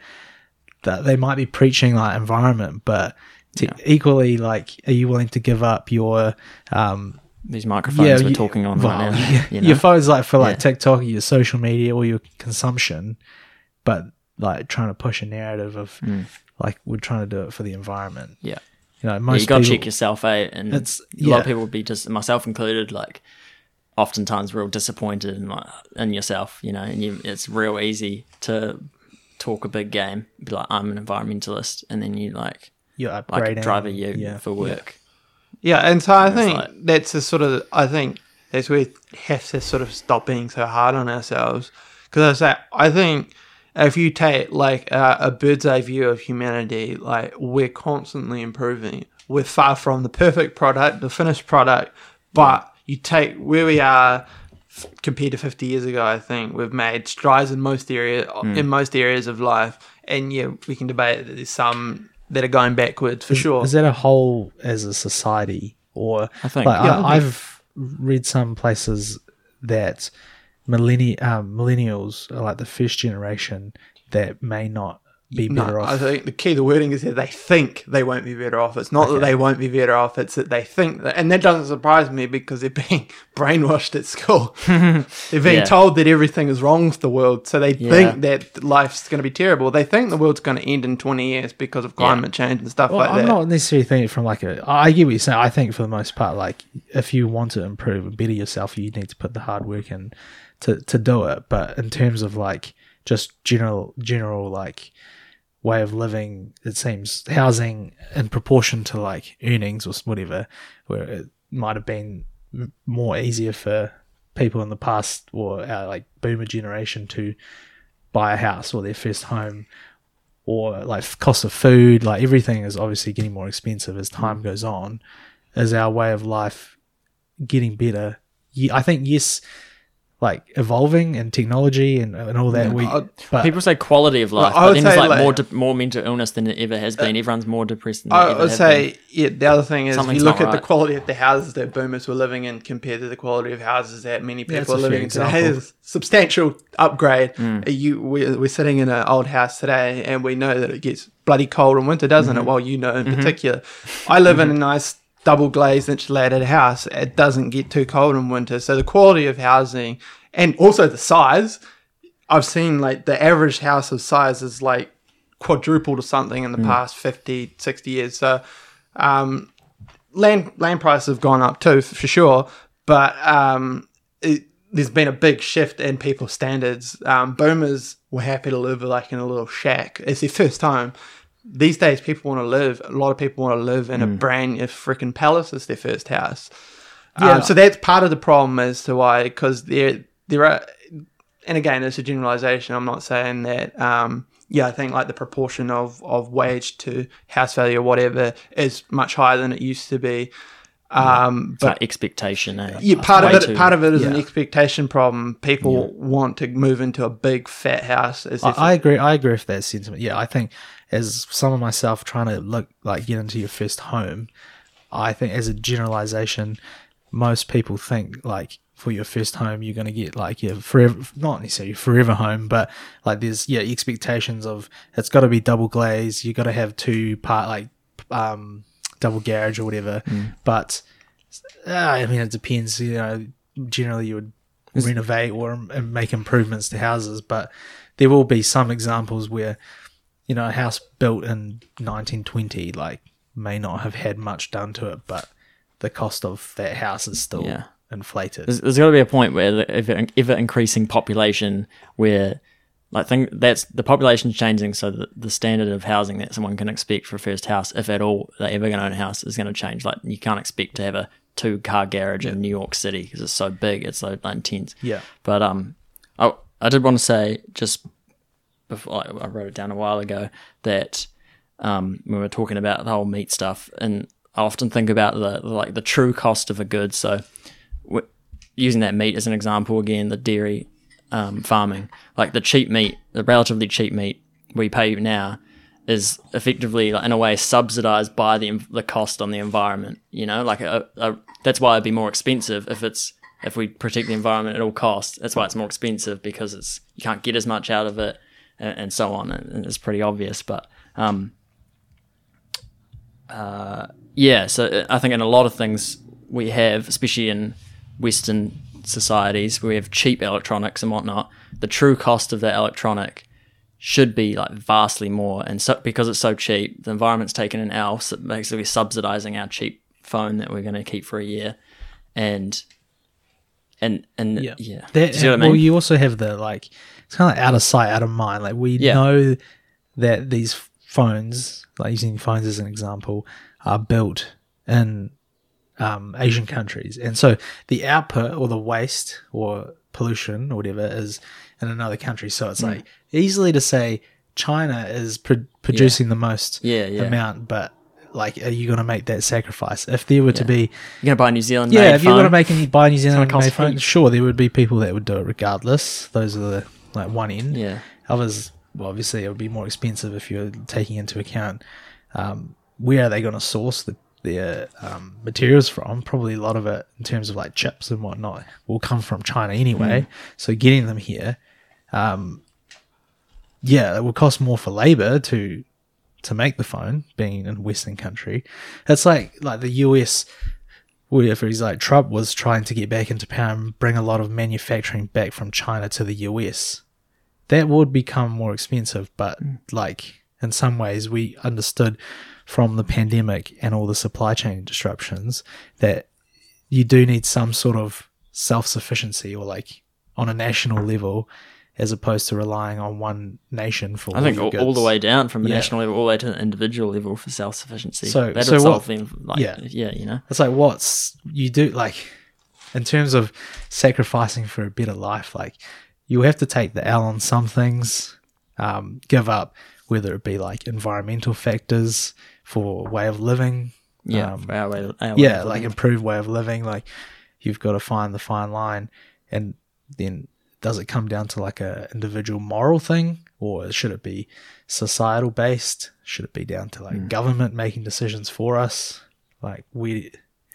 That they might be preaching like environment, but te- yeah. equally, like, are you willing to give up your um, these microphones yeah, we're you, talking on well, right now? Yeah, you know? Your phone's like for like yeah. TikTok, your social media, or your consumption, but like trying to push a narrative of mm. like we're trying to do it for the environment. Yeah, you know, most yeah, you got to check yourself, eh? And it's, a yeah. lot of people would be just myself included, like oftentimes real disappointed in, like, in yourself, you know, and you, it's real easy to talk a big game, be like, I'm an environmentalist, and then you like you're upgrading, like drive a ute yeah. for work. Yeah, yeah and so I and think like, that's the sort of I think that's where we have to sort of stop being so hard on ourselves. Because I say I think if you take like a, a bird's eye view of humanity, like we're constantly improving. We're far from the perfect product, the finished product, but yeah. you take where we are. Compared to fifty years ago, I think we've made strides in most area mm. in most areas of life, and yeah, we can debate that there's some that are going backwards for is, sure. Is that a whole as a society, or I think like, yeah, I, I've read some places that millenni- um, millennials are like the first generation that may not be better no, off. I think the key, the wording is that they think they won't be better off. It's not okay. that they won't be better off, it's that they think that, and that doesn't surprise me because they're being brainwashed at school. They're being yeah. told that everything is wrong with the world, so they yeah. think that life's going to be terrible. They think the world's going to end in twenty years because of climate yeah. change and stuff well, like I'm that. I'm not necessarily thinking from like a, I get what you're saying. I think for the most part, like if you want to improve and better yourself, you need to put the hard work in to, to do it. But in terms of like just general, general like, way of living, it seems housing in proportion to like earnings or whatever, where it might have been more easier for people in the past or our like boomer generation to buy a house or their first home, or like cost of food, like everything is obviously getting more expensive as time goes on. Is our way of life getting better? I think yes, like evolving and technology and, and all that. We but, people say quality of life, well, but then it's like, like more de- more mental illness than it ever has been. I, Everyone's more depressed than I ever would say. Been. Yeah, the other thing is, Something's if you look at right. the quality of the houses that boomers were living in compared to the quality of houses that many people yeah, are living in today. Is substantial upgrade. Mm. You we're, we're sitting in an old house today, and we know that it gets bloody cold in winter, doesn't mm-hmm. it? Well, you know in mm-hmm. particular. I live mm-hmm. in a nice double glazed insulated house. It doesn't get too cold in winter, so the quality of housing and also the size, I've seen like the average house of size is like quadrupled or something in the mm. past fifty sixty years, so um land land prices have gone up too for sure, but um it, there's been a big shift in people's standards. Um boomers were happy to live like in a little shack. It's their first home. These days, people want to live, a lot of people want to live in mm. a brand new freaking palace as their first house. Yeah. Um, so that's part of the problem as to why, because there, there are, and again, it's a generalization. I'm not saying that, um, yeah, I think like the proportion of, of wage to house value or whatever is much higher than it used to be. Um, but like expectation, eh? Yeah, part of it. Too, part of it is yeah. an expectation problem. People yeah. want to move into a big fat house. As I, if I agree. I agree with that sentiment. Yeah, I think as someone myself trying to look like get into your first home, I think as a generalization, most people think like for your first home you're going to get like your forever, not necessarily your forever home, but like there's yeah expectations of it's got to be double glazed. You got to have two part like um. double garage or whatever, mm. but uh, I mean it depends, you know, generally you would it's, renovate or and make improvements to houses, but there will be some examples where, you know, a house built in nineteen twenty like may not have had much done to it, but the cost of that house is still yeah. inflated. There's, there's got to be a point where the ever increasing population where like think that's the population's changing, so the, the standard of housing that someone can expect for a first house, if at all they're ever going to own a house, is going to change. Like you can't expect to have a two car garage yeah. in New York City because it's so big, it's so intense. Yeah. But um, I I did want to say just before I wrote it down a while ago that um we were talking about the whole meat stuff, and I often think about the, the like the true cost of a good. So w- using that meat as an example again, the dairy. Um, farming, like the cheap meat, the relatively cheap meat we pay now is effectively like, in a way subsidized by the the cost on the environment, you know, like a, a, that's why it'd be more expensive if it's if we protect the environment at all costs. That's why it's more expensive, because it's you can't get as much out of it and, and so on, and it's pretty obvious. But um uh yeah so I think in a lot of things we have, especially in Western societies, where we have cheap electronics and whatnot, the true cost of that electronic should be like vastly more, and so because it's so cheap, the environment's taken an L, so basically subsidizing our cheap phone that we're going to keep for a year, and and and yeah, yeah. That, you know and, I mean? Well, you also have the like it's kind of like out of sight, out of mind. Like we yeah. know that these phones, like using phones as an example, are built in Um, Asian countries, and so the output or the waste or pollution or whatever is in another country. So it's mm. like easily to say China is pro- producing yeah. the most yeah, yeah. amount, but like, are you going to make that sacrifice? If there were yeah. to be, you're going to buy a New Zealand. Yeah, if you were to make any buy New Zealand made phone, sure, there would be people that would do it regardless. Those are the like one end. Yeah, others. Well, obviously, it would be more expensive if you're taking into account um, where are they going to source the. their um, materials from. Probably a lot of it in terms of like chips and whatnot will come from China anyway. Mm. So getting them here, um, yeah, it will cost more for labor to to make the phone, being in a Western country. It's like like the U S, where for example, like Trump was trying to get back into power and bring a lot of manufacturing back from China to the U S. That would become more expensive, but mm. like in some ways we understood from the pandemic and all the supply chain disruptions that you do need some sort of self-sufficiency, or like on a national level, as opposed to relying on one nation for. I think all, all the way down from a yeah. national level all the way to an individual level for self-sufficiency. So that so what, thing, like, yeah, yeah, you know, it's like what's you do like in terms of sacrificing for a better life. Like you have to take the L on some things, um, give up. Whether it be like environmental factors for way of living, yeah, um, our way, our yeah, way like living. Improved way of living. Like you've got to find the fine line, and then does it come down to like a individual moral thing, or should it be societal based? Should it be down to like mm. government making decisions for us? Like we,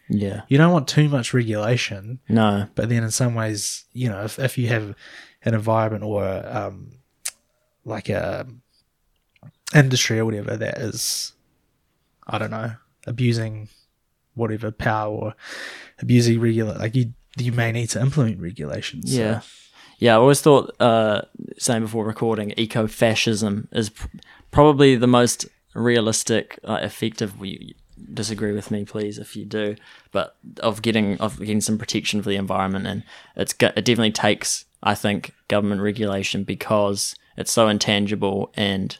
yeah, you don't want too much regulation, no. But then in some ways, you know, if if you have an environment or um, like a industry or whatever that is, I don't know, abusing whatever power or abusing regular, like you you may need to implement regulations. Yeah. So. Yeah, I always thought, uh, saying before recording, eco-fascism is pr- probably the most realistic, uh, effective, we disagree with me please if you do, but of getting of getting some protection for the environment. And it's it definitely takes, I think, government regulation because it's so intangible, and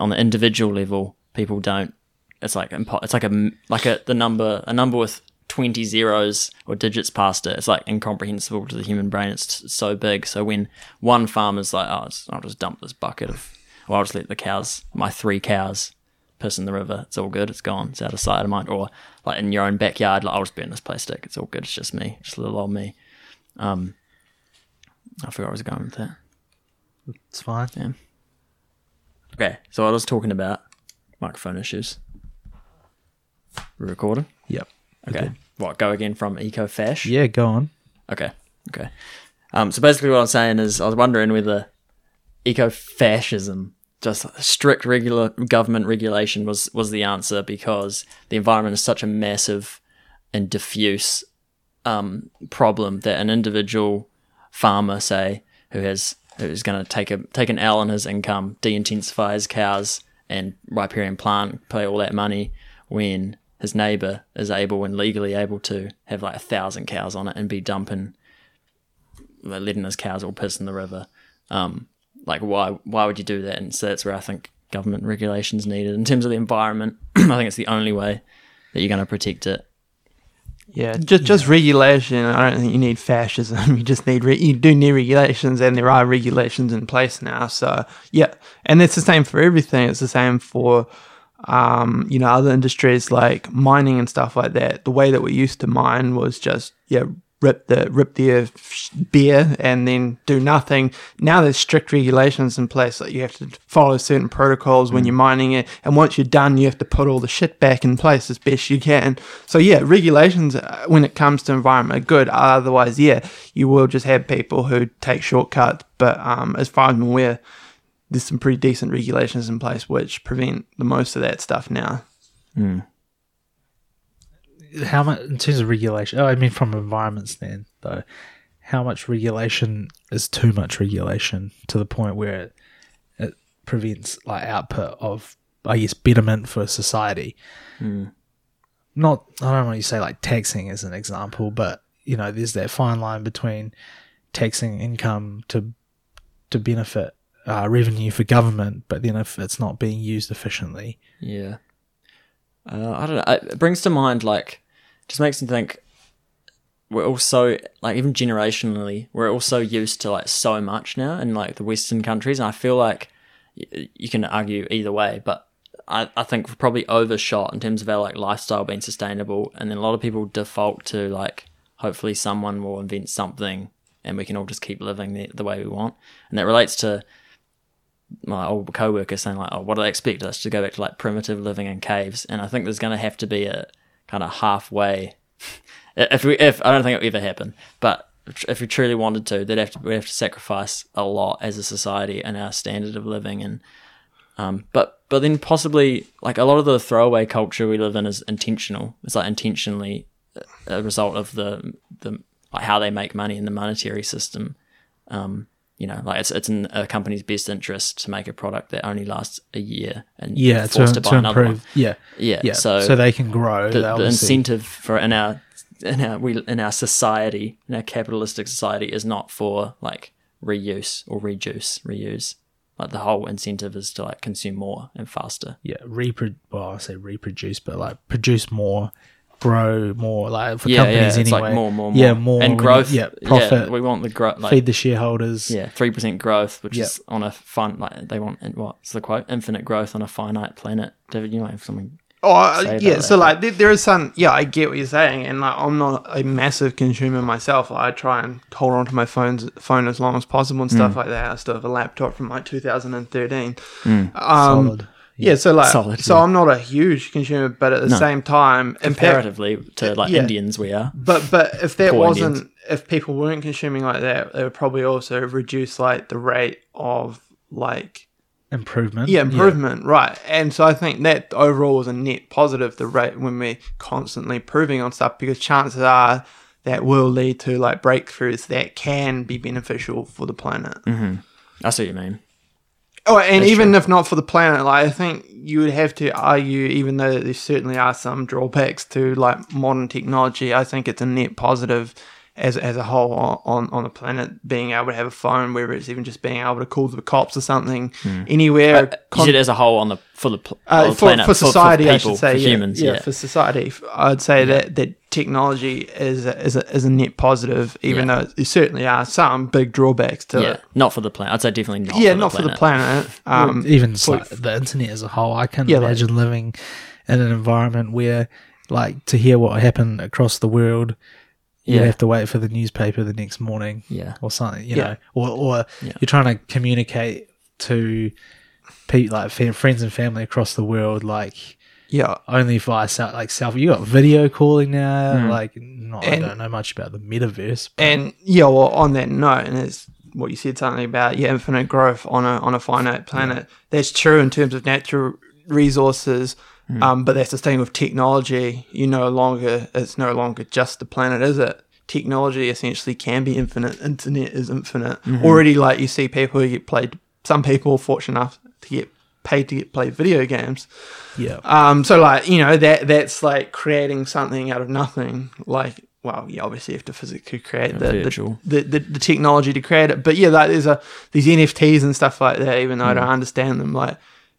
on the individual level people don't, it's like it's like a like a the number a number with twenty zeros or digits past it. It's like incomprehensible to the human brain. It's so big. So when one farmer's like, oh, I'll just dump this bucket of, well, I'll just let the cows, my three cows, piss in the river. It's all good. It's gone. It's out of sight of mind. Or like in your own backyard, like, I'll just burn this plastic. It's all good. It's just me. Just little old me. Um, I forgot where I was going with that. It's fine. Damn. Okay, so I was talking about microphone issues. We're recording? Yep. Okay. Again. What, go again from Ecofash? Yeah, go on. Okay, okay. Um, so basically what I was saying is I was wondering whether ecofascism, just strict regular government regulation, was, was the answer, because the environment is such a massive and diffuse um, problem that an individual farmer, say, who has... who's going to take a take an L on his income, de-intensify his cows and riparian plant, pay all that money, when his neighbour is able and legally able to have like a thousand cows on it and be dumping, letting his cows all piss in the river. Um, like, why why would you do that? And so that's where I think government regulation's needed. In terms of the environment, I think it's the only way that you're going to protect it. Yeah, just just yeah. regulation. I don't think you need fascism. You just need re- you do need regulations, and there are regulations in place now. So yeah, and it's the same for everything. It's the same for um, you know, other industries like mining and stuff like that. The way that we used to mine was just yeah, rip the rip the earth bare and then do nothing. Now there's strict regulations in place that like you have to follow certain protocols mm. when you're mining it, and once you're done, you have to put all the shit back in place as best you can. So yeah, regulations uh, when it comes to environment are good. Otherwise, yeah, you will just have people who take shortcuts. But um, as far as I'm aware, there's some pretty decent regulations in place which prevent the most of that stuff now. Mm. How much in terms of regulation? Oh, I mean, from environment stand though, how much regulation is too much regulation to the point where it, it prevents like output of, I guess, betterment for society. Mm. Not, I don't want to say like taxing as an example, but you know, there's that fine line between taxing income to to benefit uh, revenue for government, but then if it's not being used efficiently, yeah. Uh, I don't know. It brings to mind, like, just makes me think we're also, like, even generationally, we're also used to, like, so much now in, like, the Western countries. And I feel like y- you can argue either way, but I-, I think we're probably overshot in terms of our, like, lifestyle being sustainable. And then a lot of people default to, like, hopefully someone will invent something and we can all just keep living the, the way we want. And that relates to my old co-worker saying like, oh, what do they expect us to go back to, like, primitive living in caves? And I think there's going to have to be a kind of halfway if we if I don't think it'll ever happen, but if we truly wanted to, they'd have to we'd have to sacrifice a lot as a society and our standard of living. And um but but then possibly, like, a lot of the throwaway culture we live in is intentional. It's like intentionally a result of the the like how they make money in the monetary system. um You know, like it's it's in a company's best interest to make a product that only lasts a year and yeah, forced to, to buy to another improve. One. Yeah, yeah, yeah. So, so they can grow. The, the incentive for in our in our we in our society, in our capitalistic society, is not for like reuse or reduce, reuse. Like the whole incentive is to like consume more and faster. Yeah, repro. Well, I say reproduce, but like produce more. Grow more, like for yeah, companies yeah, it's anyway. Like more, more, more. Yeah, more and growth. Yeah, profit. Yeah, we want the growth. Like, feed the shareholders. Yeah, three percent growth, which yep. is on a fun. Like they want what's the quote? Infinite growth on a finite planet. David, you might have something. Oh to say yeah, about so that. Like there, there is some. Yeah, I get what you're saying, and like I'm not a massive consumer myself. Like, I try and hold on to my phone's phone as long as possible and stuff mm. like that. I still have a laptop from like two thousand thirteen. Mm. Um, Solid. Yeah, so like, Solid, so yeah. I'm not a huge consumer, but at the no. same time, comparatively impact, to like yeah. Indians, we are. But but if that Poor wasn't, Indians. If people weren't consuming like that, it would probably also reduce like the rate of like improvement. Yeah, improvement, yeah. right? And so I think that overall was a net positive. The rate when we're constantly improving on stuff, because chances are that will lead to like breakthroughs that can be beneficial for the planet. Mm-hmm. I see what you mean. Oh, and That's even true. If not for the planet, like I think you would have to argue, even though there certainly are some drawbacks to like modern technology, I think it's a net positive as as a whole on, on the planet, being able to have a phone, whether it's even just being able to call the cops or something mm. anywhere. Uh, con- you said as a whole on the for the pl- uh, for, planet for society, for, for people, I should say, for yeah, humans, yeah, yeah, for society, I'd say yeah. that that technology is a, is a, is a net positive, even yeah. though there certainly are some big drawbacks to yeah. it. Not for the planet. I'd say definitely not yeah, for not the planet. for the planet. Um, well, even for, like the internet as a whole, I can't yeah, imagine like, living in an environment where, like, to hear what happened across the world, yeah. you have to wait for the newspaper the next morning yeah. or something, you yeah. know, or, or yeah. you're trying to communicate to people, like friends and family across the world, like, yeah, only via like self. You got video calling now. Mm. Like, not, and, I don't know much about the metaverse. But. And yeah, well, on that note, and it's what you said something about yeah, infinite growth on a on a finite planet. Yeah. That's true in terms of natural resources, mm. um, but that's the thing with technology. You no longer it's no longer just the planet, is it? Technology essentially can be infinite. Internet is infinite. Mm-hmm. Already, like you see people who get played. Some people fortunate enough to get. Paid to get play video games, yeah. Um, so like you know that that's like creating something out of nothing. Like, well, you obviously have to physically create the the, the the the technology to create it. But yeah, like there's a these N F Ts and stuff like that. Even though mm. I don't understand them, like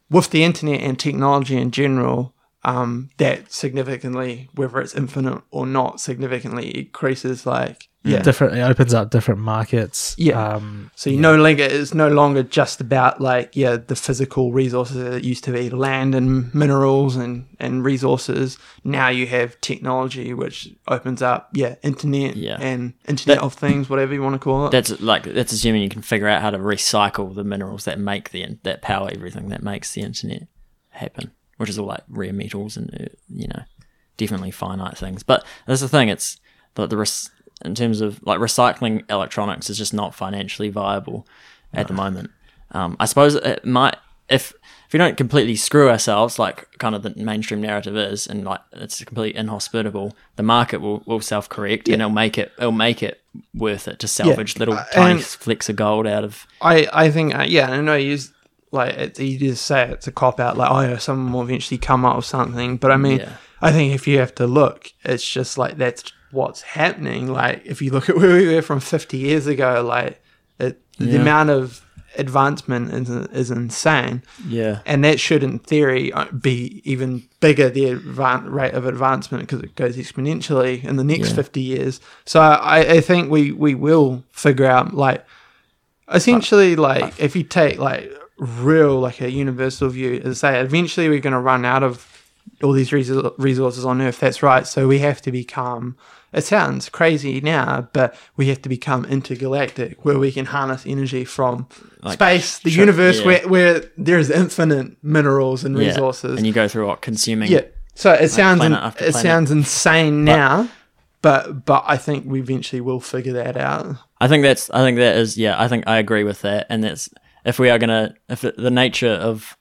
with the internet and technology in general, um, that significantly, whether it's infinite or not, significantly increases like yeah, different. It opens up different markets. Yeah, um, so you yeah. no longer it's no longer just about like yeah the physical resources that used to be land and minerals and, and resources. Now you have technology, which opens up yeah internet yeah. and internet that, of things, whatever you want to call it. That's like that's assuming you can figure out how to recycle the minerals that make the that power everything that makes the internet happen, which is all like rare metals and you know definitely finite things. But that's the thing. It's the the res- in terms of like recycling electronics is just not financially viable at no. the moment. Um, I suppose it might, if if we don't completely screw ourselves, like kind of the mainstream narrative is, and like it's completely inhospitable, the market will, will self-correct yeah. and it'll make it it'll make it worth it to salvage yeah. little uh, tiny flecks of gold out of. I I think uh, yeah, I know you use like it's easy to say it's a cop out, like oh yeah, someone will eventually come up with something, but I mean yeah. I think if you have to look, it's just like that's. What's happening, like if you look at where we were from fifty years ago, like it, yeah. the amount of advancement is, is insane yeah and that should in theory be even bigger, the advan- rate of advancement, because it goes exponentially in the next yeah. fifty years. So I, I think we we will figure out like essentially like I've, if you take like real like a universal view and say eventually we're going to run out of all these resources on Earth. That's right. So we have to become, it sounds crazy now, but we have to become intergalactic, where we can harness energy from like space, the tri- universe, yeah. where, where there is infinite minerals and resources. Yeah. And you go through what, consuming? Yeah. So it like sounds in, it planet. sounds insane now, but, but but I think we eventually will figure that out. I think that's I think that is yeah. I think I agree with that. And that's if we are gonna if the nature of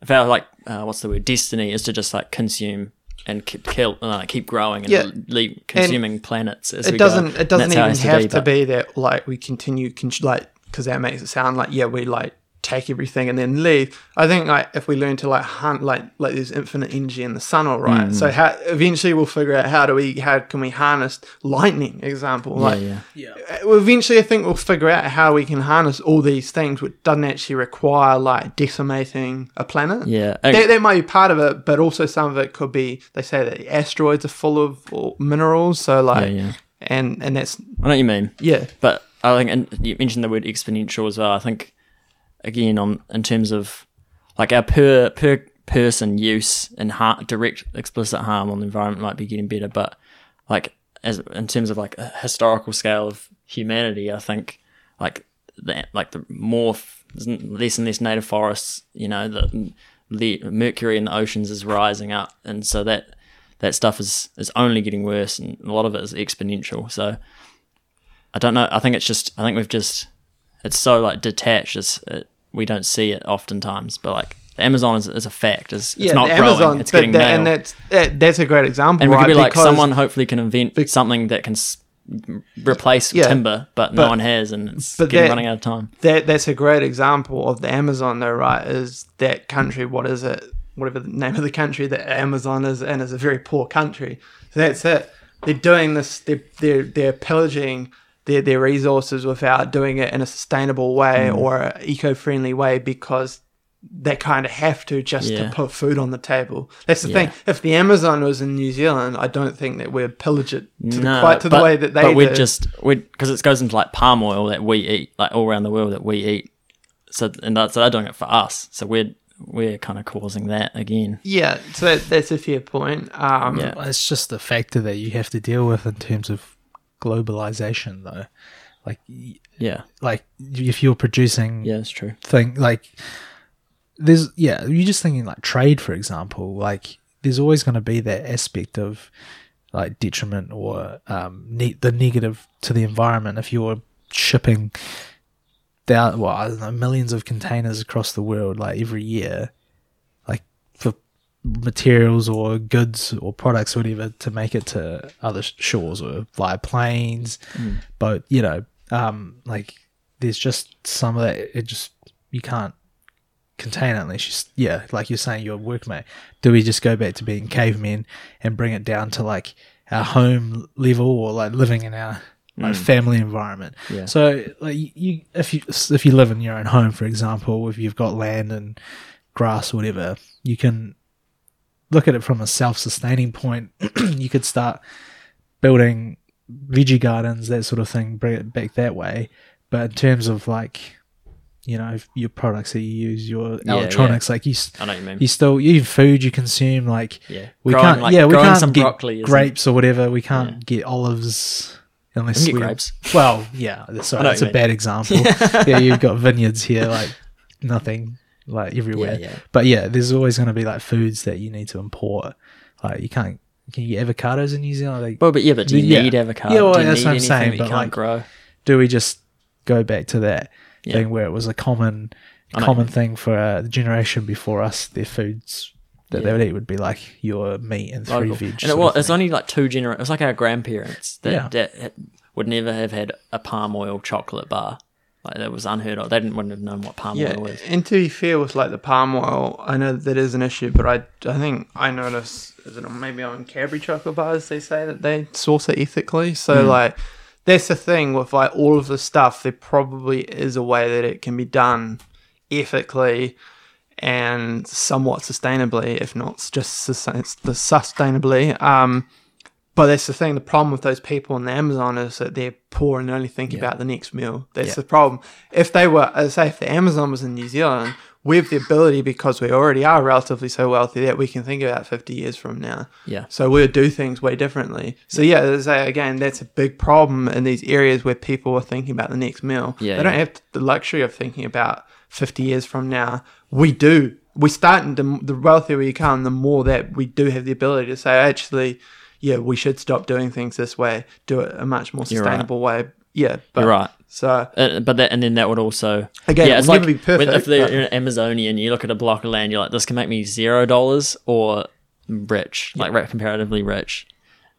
if our like uh, what's the word destiny is to just like consume and keep kill uh, keep growing and yeah. leave consuming and planets as it we doesn't go. It doesn't even it have to, be, to be that like we continue con- like because that makes it sound like yeah we like take everything and then leave. I think like if we learn to like hunt like like there's infinite energy in the sun, all right. Mm. So how eventually we'll figure out how do we how can we harness lightning, example. Like yeah, yeah. yeah. Eventually I think we'll figure out how we can harness all these things, which doesn't actually require like decimating a planet. Yeah. Okay. That, that might be part of it, but also some of it could be they say that the asteroids are full of minerals, so like yeah, yeah. and and that's I know what you mean. Yeah. But I think and you mentioned the word exponential as well. I think again, on in terms of like our per per person use and har- direct explicit harm on the environment might be getting better, but like as in terms of like a historical scale of humanity, I think like that like the more f- less and less native forests, you know, the the mercury in the oceans is rising up, and so that that stuff is is only getting worse, and a lot of it is exponential. So I don't know. I think it's just I think we've just. It's so like detached. It's, it, we don't see it oftentimes, but like Amazon is, is a fact. It's, yeah, it's not growing. Amazon, it's getting that, nailed. And that's that, that's a great example. And we right? could be like, because someone hopefully can invent bec- something that can s- replace yeah, timber, but, but no one has, and it's getting that, running out of time. That that's a great example of the Amazon, though, right? Is that country? What is it? Whatever the name of the country that Amazon is, and is a very poor country. So that's it. They're doing this. They're they're, they're pillaging Their, their resources without doing it in a sustainable way mm. or eco-friendly way, because they kind of have to just yeah. to put food on the table. That's the yeah. thing. If the Amazon was in New Zealand, I don't think that we'd pillage it to no, the, quite to but, the way that they do. But we'd just, because it goes into like palm oil that we eat, like all around the world that we eat. So and that's, so they're doing it for us. So we're we're kind of causing that again. Yeah, so that, that's a fair point. Um, yeah. It's just the factor that you have to deal with in terms of globalization, though. Like, yeah, like if you're producing, yeah, it's true. Thing like. There's, yeah, you're just thinking like trade, for example, like there's always going to be that aspect of like detriment or um, ne- the negative to the environment if you're shipping down, well, I don't know, millions of containers across the world like every year, like for materials or goods or products or whatever to make it to other shores or via planes, mm. but you know, um, like there's just some of that, it just, you can't contain it unless you, yeah, like you're saying, your workmate. Do we just go back to being cavemen and bring it down to like our home level or like living in our like, mm. family environment? Yeah. So like you, if you if you live in your own home, for example, if you've got land and grass or whatever, you can look at it from a self-sustaining point. You could start building veggie gardens, that sort of thing, bring it back that way. But in terms of like, you know, your products that you use, your yeah, electronics, yeah. like you, I know what you mean. You still, even food you consume, like yeah. we growing, can't, like, yeah, we can't some get broccoli, grapes or whatever. We can't yeah. get olives unless we, we grapes. Well, yeah, sorry, that's a mean. bad example. Yeah, you've got vineyards here, like nothing, like everywhere. Yeah, yeah. But yeah, there's always going to be like foods that you need to import. Like you can't, can you get avocados in New Zealand? Like, well, but yeah, but do you yeah. need avocados? Yeah, well, do you that's need what I'm saying. That but you can't like, grow. Do we just go back to that? Yeah. Thing where it was a common common thing for uh, the generation before us, their foods that yeah. they would eat would be like your meat and three Local. veg. And it was it's only like two generations. It's like our grandparents that, yeah. that would never have had a palm oil chocolate bar. Like that was unheard of. They didn't wouldn't have known what palm yeah. oil was. And to be fair with like the palm oil, I know that is an issue, but I I think I notice is it maybe on Cadbury chocolate bars they say that they source it ethically. So mm. like. That's the thing with like all of this stuff. There probably is a way that it can be done ethically and somewhat sustainably, if not just sustainably. Um, but that's the thing. The problem with those people on the Amazon is that they're poor and only think yeah. about the next meal. That's yeah. the problem. If they were, as I say, if the Amazon was in New Zealand, we have the ability, because we already are relatively so wealthy, that we can think about fifty years from now. Yeah. So we'll do things way differently. So yeah, as I say, again, that's a big problem in these areas where people are thinking about the next meal. Yeah, they yeah. don't have the luxury of thinking about fifty years from now. We do. We start, and the, the wealthier we become, the more that we do have the ability to say, actually, yeah, we should stop doing things this way. Do it a much more sustainable right. way. Yeah. But You're right. So, uh, but that and then that would also again, yeah, it's like be perfect, if they're in Amazonian, you look at a block of land, you're like, this can make me zero dollars or rich, yeah. like comparatively rich.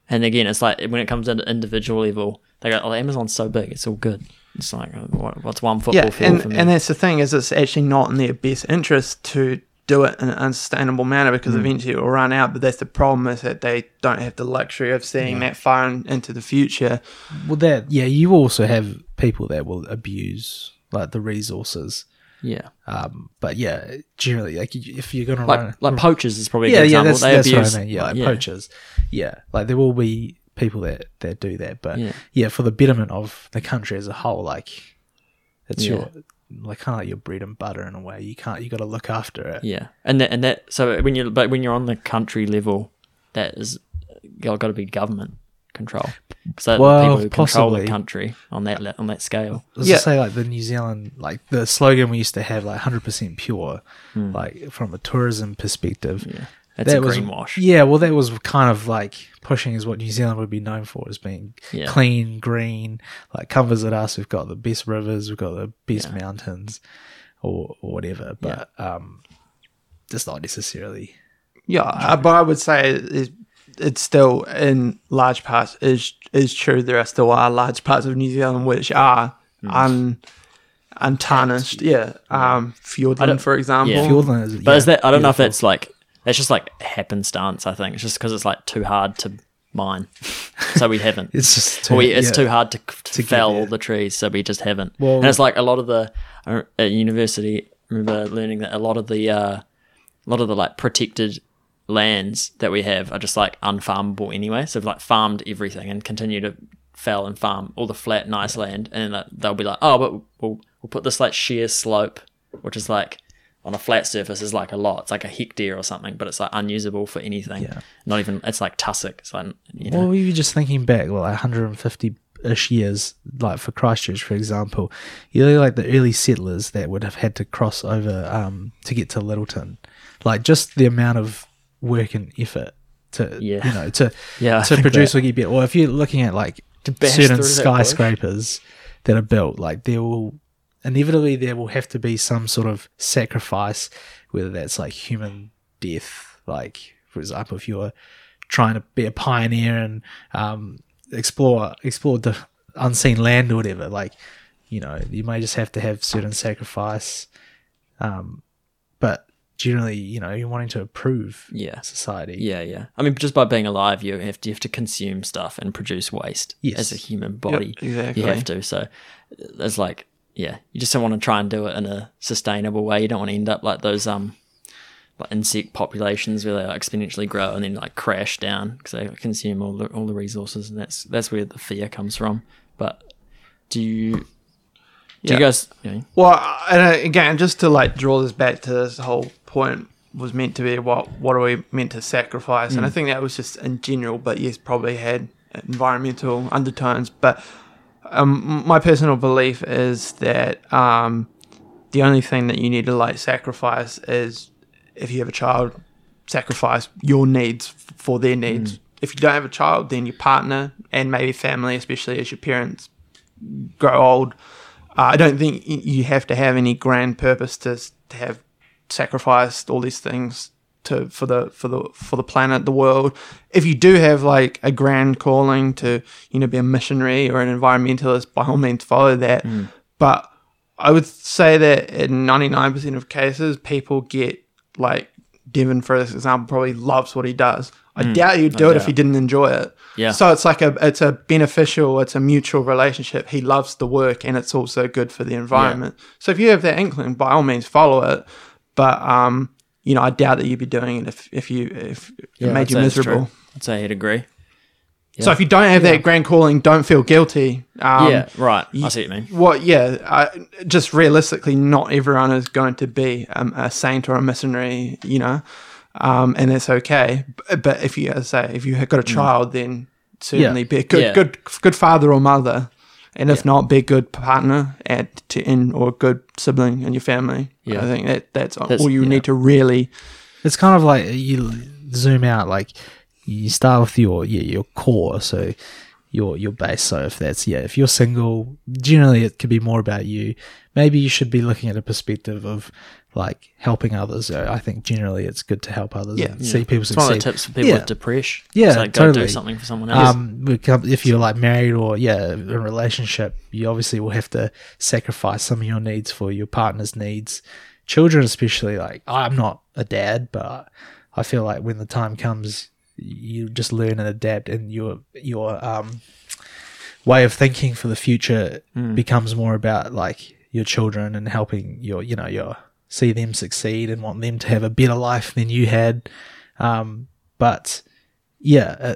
And again, it's like when it comes to the individual level, they go, "Oh, Amazon's so big, it's all good." It's like, what, what's one football yeah, field and, for me? And that's the thing is, it's actually not in their best interest to do it in an unsustainable manner because mm. eventually it will run out. But that's the problem, is that they don't have the luxury of seeing yeah. that far in, into the future. Well, that yeah, you also have people that will abuse like the resources. Yeah. Um. But yeah, generally, like if you're gonna like, run, like poachers is probably a yeah good yeah example. That's, they that's abuse. What I mean. Yeah, like yeah. poachers. Yeah, like there will be people that that do that, but yeah, yeah for the betterment of the country as a whole, like it's yeah. your. Like kind of like your bread and butter in a way. You can't. You got to look after it. Yeah, and that and that. So when you but when you're on the country level, that is got to be government control. So well, people who possibly. control the country on that on that scale. Let's yeah. just say like the New Zealand, like the slogan we used to have, like one hundred percent pure, mm. like from a tourism perspective. Yeah. That's that a greenwash. Yeah, well, that was kind of like pushing is what New Zealand would be known for, as being yeah. clean, green, like come visit us. We've got the best rivers, we've got the best yeah. mountains, or, or whatever. But yeah. um, that's not necessarily. Yeah, I, but I would say it's, it's still in large parts is is true. There are still are large parts of New Zealand which are mm. un. untarnished. Yeah, um, Fiordland, for example. Yeah. Fiordland, is, but yeah, is that I don't beautiful. know if that's like. It's just like happenstance, I think. It's just because it's like too hard to mine, so we haven't. It's just too, we, it's yeah, too hard to, to, to fell all the trees, so we just haven't. Well, and it's like a lot of the uh, at university, remember learning that a lot of the uh, a lot of the like protected lands that we have are just like unfarmable anyway. So they've like farmed everything and continue to fell and farm all the flat nice land, and then they'll be like, oh, but we'll we'll put this like sheer slope, which is like on a flat surface is like a lot. It's like a hectare or something, but it's like unusable for anything. Yeah. Not even, it's like tussock. It's like, you know. Well, you were just thinking back, well, like one hundred fifty-ish years, like for Christchurch, for example, you know, like the early settlers that would have had to cross over um, to get to Littleton. Like just the amount of work and effort to, yeah. you know, to yeah, to produce or get better. Or if you're looking at like certain skyscrapers that, that are built, like there will... inevitably there will have to be some sort of sacrifice, whether that's like human death, like for example if you're trying to be a pioneer and um explore explore the unseen land or whatever, like, you know, you may just have to have certain sacrifice, um but generally, you know, you're wanting to improve yeah. society. Yeah, yeah. I mean, just by being alive, you have to you have to consume stuff and produce waste. Yes. As a human body. Yep, exactly. You have to. So there's like, yeah, you just don't want to try and do it in a sustainable way. You don't want to end up like those um, like insect populations where they like exponentially grow and then like crash down because they consume all the all the resources, and that's that's where the fear comes from. But do you do yeah. you guys? You know, well, and again, just to like draw this back to this whole point was meant to be what what are we meant to sacrifice? Mm. And I think that was just in general, but yes, probably had environmental undertones, but. Um, my personal belief is that um, the only thing that you need to like sacrifice is if you have a child, sacrifice your needs for their needs. Mm. If you don't have a child, then your partner and maybe family, especially as your parents grow old. Uh, I don't think you have to have any grand purpose to, to have sacrificed all these things to for the for the for the planet, the world. If you do have like a grand calling to, you know, be a missionary or an environmentalist, by all means follow that. Mm. But I would say that in ninety-nine percent of cases, people get like Devin, for this example, probably loves what he does. I mm, doubt you'd do I it doubt. if he didn't enjoy it. Yeah. So it's like a it's a beneficial, it's a mutual relationship. He loves the work and it's also good for the environment. Yeah. So if you have that inkling, by all means follow it. But um you know, I doubt that you'd be doing it if, if you if it yeah, made I'd you miserable. I'd say I'd agree. Yeah. So if you don't have yeah. that grand calling, don't feel guilty. Um, yeah, right. You, I see what you mean. Well, yeah, I, just realistically, not everyone is going to be um, a saint or a missionary, you know, um, and that's okay. But, but if you, as I say, if you have got a child, mm. then certainly yeah. be a good, yeah. good, good father or mother. And if yeah. not, be a good partner and to in or a good sibling in your family. Yeah. I think that that's, that's all you yeah. need to really. It's kind of like you zoom out, like you start with your yeah, your core, so your your base. So if that's yeah, if you're single, generally it could be more about you. Maybe you should be looking at a perspective of like helping others. So I think generally it's good to help others. Yeah, and yeah. see people succeed. It's one of the tips for people yeah. with depression. Yeah, so like go totally. do something for someone else. Um, if you're like married or yeah, in a relationship, you obviously will have to sacrifice some of your needs for your partner's needs. Children, especially, like I'm not a dad, but I feel like when the time comes, you just learn and adapt, and your your um way of thinking for the future mm. becomes more about like your children and helping your you know your. see them succeed and want them to have a better life than you had. Um, but yeah, uh,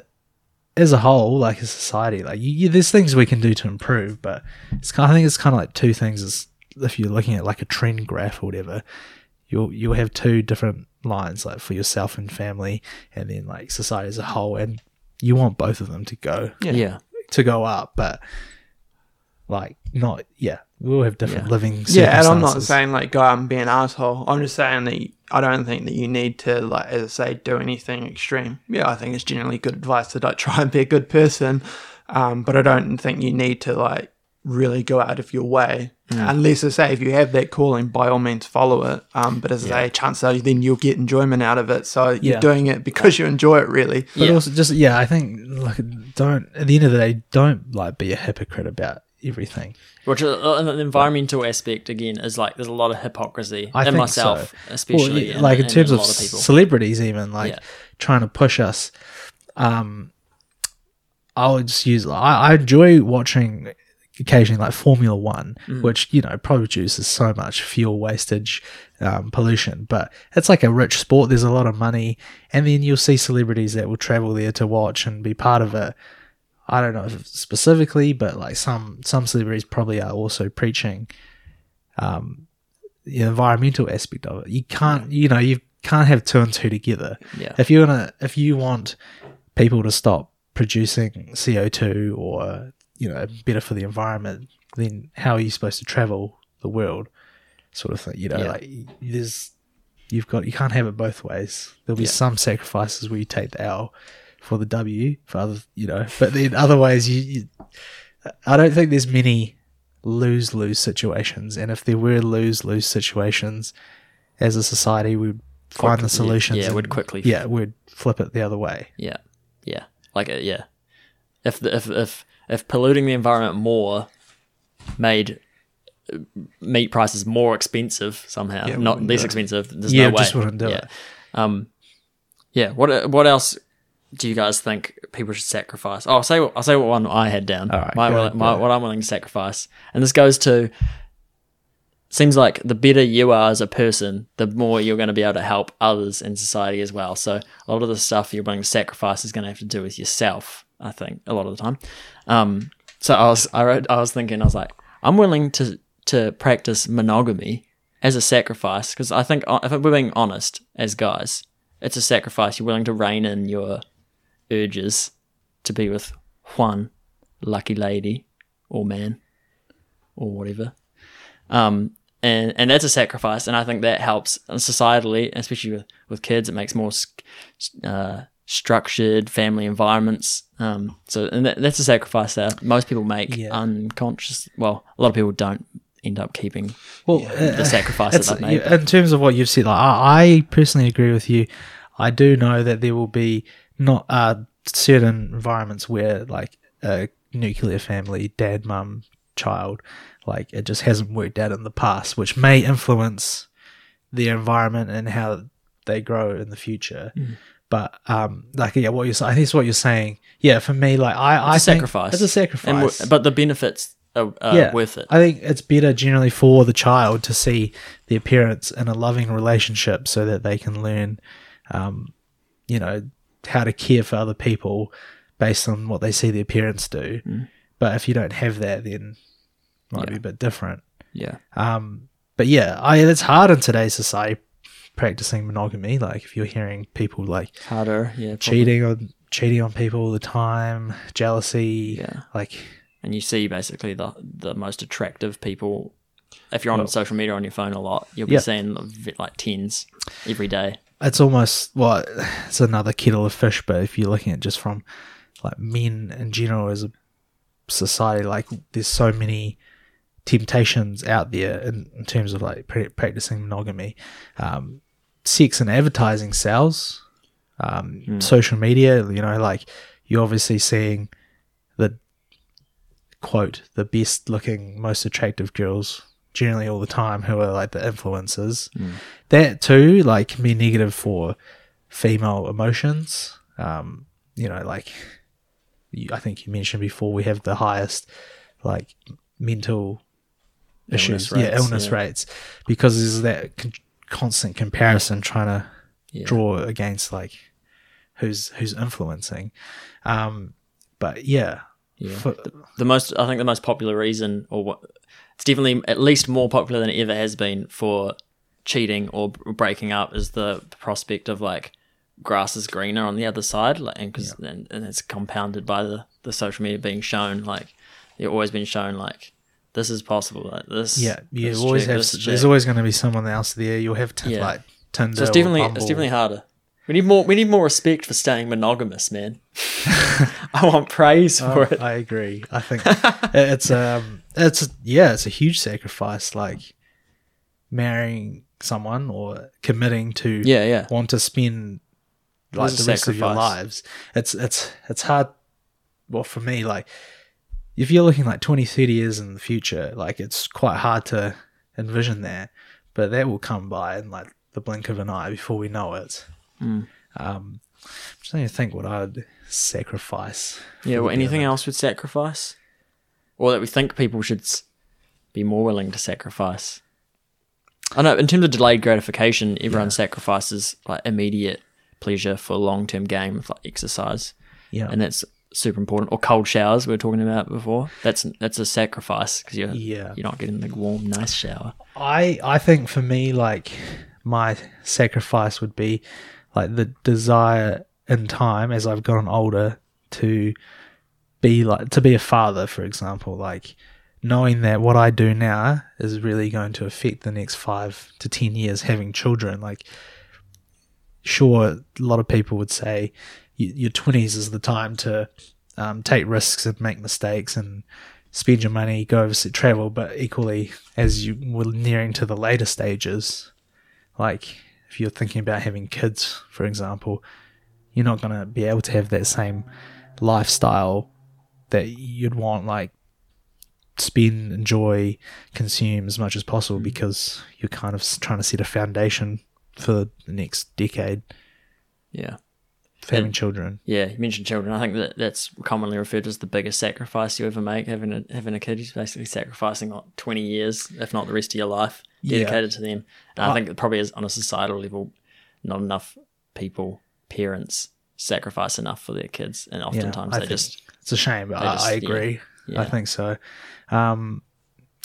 as a whole, like a society, like you, you, there's things we can do to improve, but it's kind of, I think it's kind of like two things. Is if you're looking at like a trend graph or whatever, you'll, you'll have two different lines, like for yourself and family, and then like society as a whole. And you want both of them to go, yeah, yeah. to go up, but like not, yeah. we all have different yeah. living circumstances. Yeah, and I'm not saying, like, go out and be an asshole. I'm just saying that I don't think that you need to, like, as I say, do anything extreme. Yeah, I think it's generally good advice to, like, try and be a good person, um, but I don't think you need to, like, really go out of your way. Mm. Unless, I say, if you have that calling, by all means follow it. Um, but as I yeah. say, chances are then you'll get enjoyment out of it. So you're yeah. doing it because you enjoy it, really. But yeah. also just, yeah, I think, like, don't, at the end of the day, don't, like, be a hypocrite about everything. Which is, uh, the environmental aspect again is like there's a lot of hypocrisy I in myself, so. especially well, yeah, like in, in terms in of, of celebrities, even like yeah. trying to push us. Um, I would just use. I, I enjoy watching occasionally like Formula One, mm. which, you know, produces so much fuel wastage, um, pollution, but it's like a rich sport. There's a lot of money, and then you'll see celebrities that will travel there to watch and be part of it. I don't know if specifically, but like some, some celebrities probably are also preaching um, the environmental aspect of it. You can't, you know, you can't have two and two together. Yeah. If you're gonna, if you want people to stop producing C O two or, you know, better for the environment, then how are you supposed to travel the world, sort of thing? You know, yeah. like there's, you've got, you can't have it both ways. There'll be yeah. some sacrifices where you take the L for the W for other, you know, but then otherwise you, you I don't think there's many lose-lose situations, and if there were lose-lose situations as a society, we'd find quickly, the solutions. Yeah, yeah and, we'd quickly. Yeah, we'd flip it the other way. Yeah, yeah, like a, yeah. If the, if if if polluting the environment more made meat prices more expensive somehow, yeah, not less expensive, there's yeah, no way. Yeah, just wouldn't do yeah. it. Um, yeah. What what else? Do you guys think people should sacrifice? Oh, I'll say what, I'll say what one I had down. All right, my, go, my, go. What I'm willing to sacrifice, and this goes to, seems like the better you are as a person, the more you're going to be able to help others in society as well. So a lot of the stuff you're willing to sacrifice is going to have to do with yourself, I think, a lot of the time. Um, so I was, I wrote, I was thinking, I was like, I'm willing to to practice monogamy as a sacrifice, because I think if we're being honest as guys, it's a sacrifice. You're willing to rein in your urges to be with one lucky lady or man or whatever, um and and that's a sacrifice, and I think that helps societally, especially with, with kids. It makes more uh structured family environments, um so and that, that's a sacrifice that most people make yeah. unconscious. Well, a lot of people don't end up keeping well uh, the sacrifices that made. In terms of what you've said, like, I personally agree with you. I do know that there will be Not uh, certain environments where, like, a nuclear family, dad, mum, child, like, it just hasn't worked out in the past, which may influence their environment and how they grow in the future. Mm. But, um, like, yeah, what you're saying, I think it's what you're saying. Yeah, for me, like, I, it's I a think sacrifice. It's a sacrifice. And, but the benefits are, are yeah, worth it. I think it's better generally for the child to see their parents in a loving relationship so that they can learn, um, you know, how to care for other people based on what they see their parents do. Mm. But if you don't have that, then it might yeah. be a bit different. Yeah. Um, but yeah, I, it's hard in today's society practicing monogamy. Like, if you're hearing people like harder, yeah, cheating on cheating on people all the time, jealousy, yeah. like, and you see basically the the most attractive people. If you're on well, social media on your phone a lot, you'll be yeah. seeing like tens every day. It's almost, well, it's another kettle of fish, but if you're looking at just from, like, men in general as a society, like, there's so many temptations out there in, in terms of, like, pre- practicing monogamy. Um, sex and advertising sells. Um, mm. Social media, you know, like, you're obviously seeing the, quote, the best-looking, most attractive girls generally all the time, who are like the influencers. Mm. That too, like, can be negative for female emotions. Um, you know, like, you, I think you mentioned before, we have the highest, like, mental illness issues, rates, yeah, illness yeah. rates, because there's that con- constant comparison trying to yeah. draw against, like, who's who's influencing. Um, but yeah, yeah. For, the, the most, I think, the most popular reason, or what. It's definitely at least more popular than it ever has been for cheating or breaking up, is the prospect of, like, grass is greener on the other side, like, and, cause, yeah. and, and it's compounded by the, the social media being shown, like, you've always been shown, like, this is possible, like this. Yeah, you this always check, have. There's check. Always going to be someone else there. You'll have t- yeah. like Tinder. So it's definitely or Bumble. It's definitely harder. We need more. We need more respect for staying monogamous, man. I want praise for oh, it. I agree. I think it's um, it's yeah, it's a huge sacrifice, like marrying someone or committing to yeah, yeah. want to spend like the rest sacrifice. Of your lives. It's it's it's hard. Well, for me, like, if you're looking like twenty, thirty years in the future, like, it's quite hard to envision that, but that will come by in, like, the blink of an eye before we know it. Mm. Um, I'm just trying to think what I'd sacrifice. Yeah, well, anything else would sacrifice? or that we think people should be more willing to sacrifice. I know in terms of delayed gratification, everyone yeah. sacrifices like immediate pleasure for long-term gain with like exercise, yeah, and that's super important. Or cold showers we were talking about before. That's that's a sacrifice because you're yeah. you're not getting the warm, nice shower. I I think for me, like my sacrifice would be like the desire in time as I've gotten older to be like to be a father, for example, like. Knowing that what I do now is really going to affect the next five to ten years having children. Like, sure, a lot of people would say your twenties is the time to um, take risks and make mistakes and spend your money, go overseas, travel, but equally as you were nearing to the later stages, like if you're thinking about having kids, for example, you're not going to be able to have that same lifestyle that you'd want, like, spend, enjoy, consume as much as possible because you're kind of trying to set a foundation for the next decade. Yeah. For having and, children. Yeah, you mentioned children. I think that that's commonly referred to as the biggest sacrifice you ever make, having a, having a kid. You're basically sacrificing like twenty years, if not the rest of your life, dedicated yeah. to them. And I, I think it probably is on a societal level, not enough people, parents, sacrifice enough for their kids. And oftentimes yeah, they just... It's a shame, but I, just, I agree. Yeah, Yeah. I think so. Um,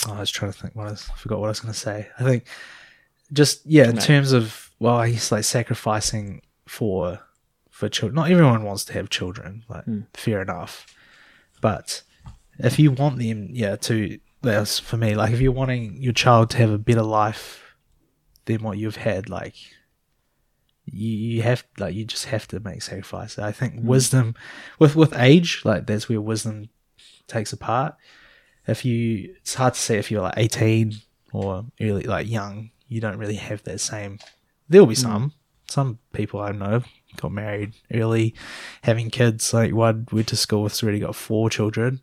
oh, I was trying to think. What I, was, I forgot what I was going to say. I think just, yeah, in Mate. terms of, well, I guess like sacrificing for for children. Not everyone wants to have children. Like, mm. fair enough. But if you want them, yeah, to, that's for me, like if you're wanting your child to have a better life than what you've had, like you, you have, like you just have to make sacrifices. I think mm. wisdom, with, with age, like that's where wisdom takes apart. If you, it's hard to say if you're like eighteen or early, like young, you don't really have that same. There'll be some, mm. some people I know got married early, having kids. Like one went to school with already got four children,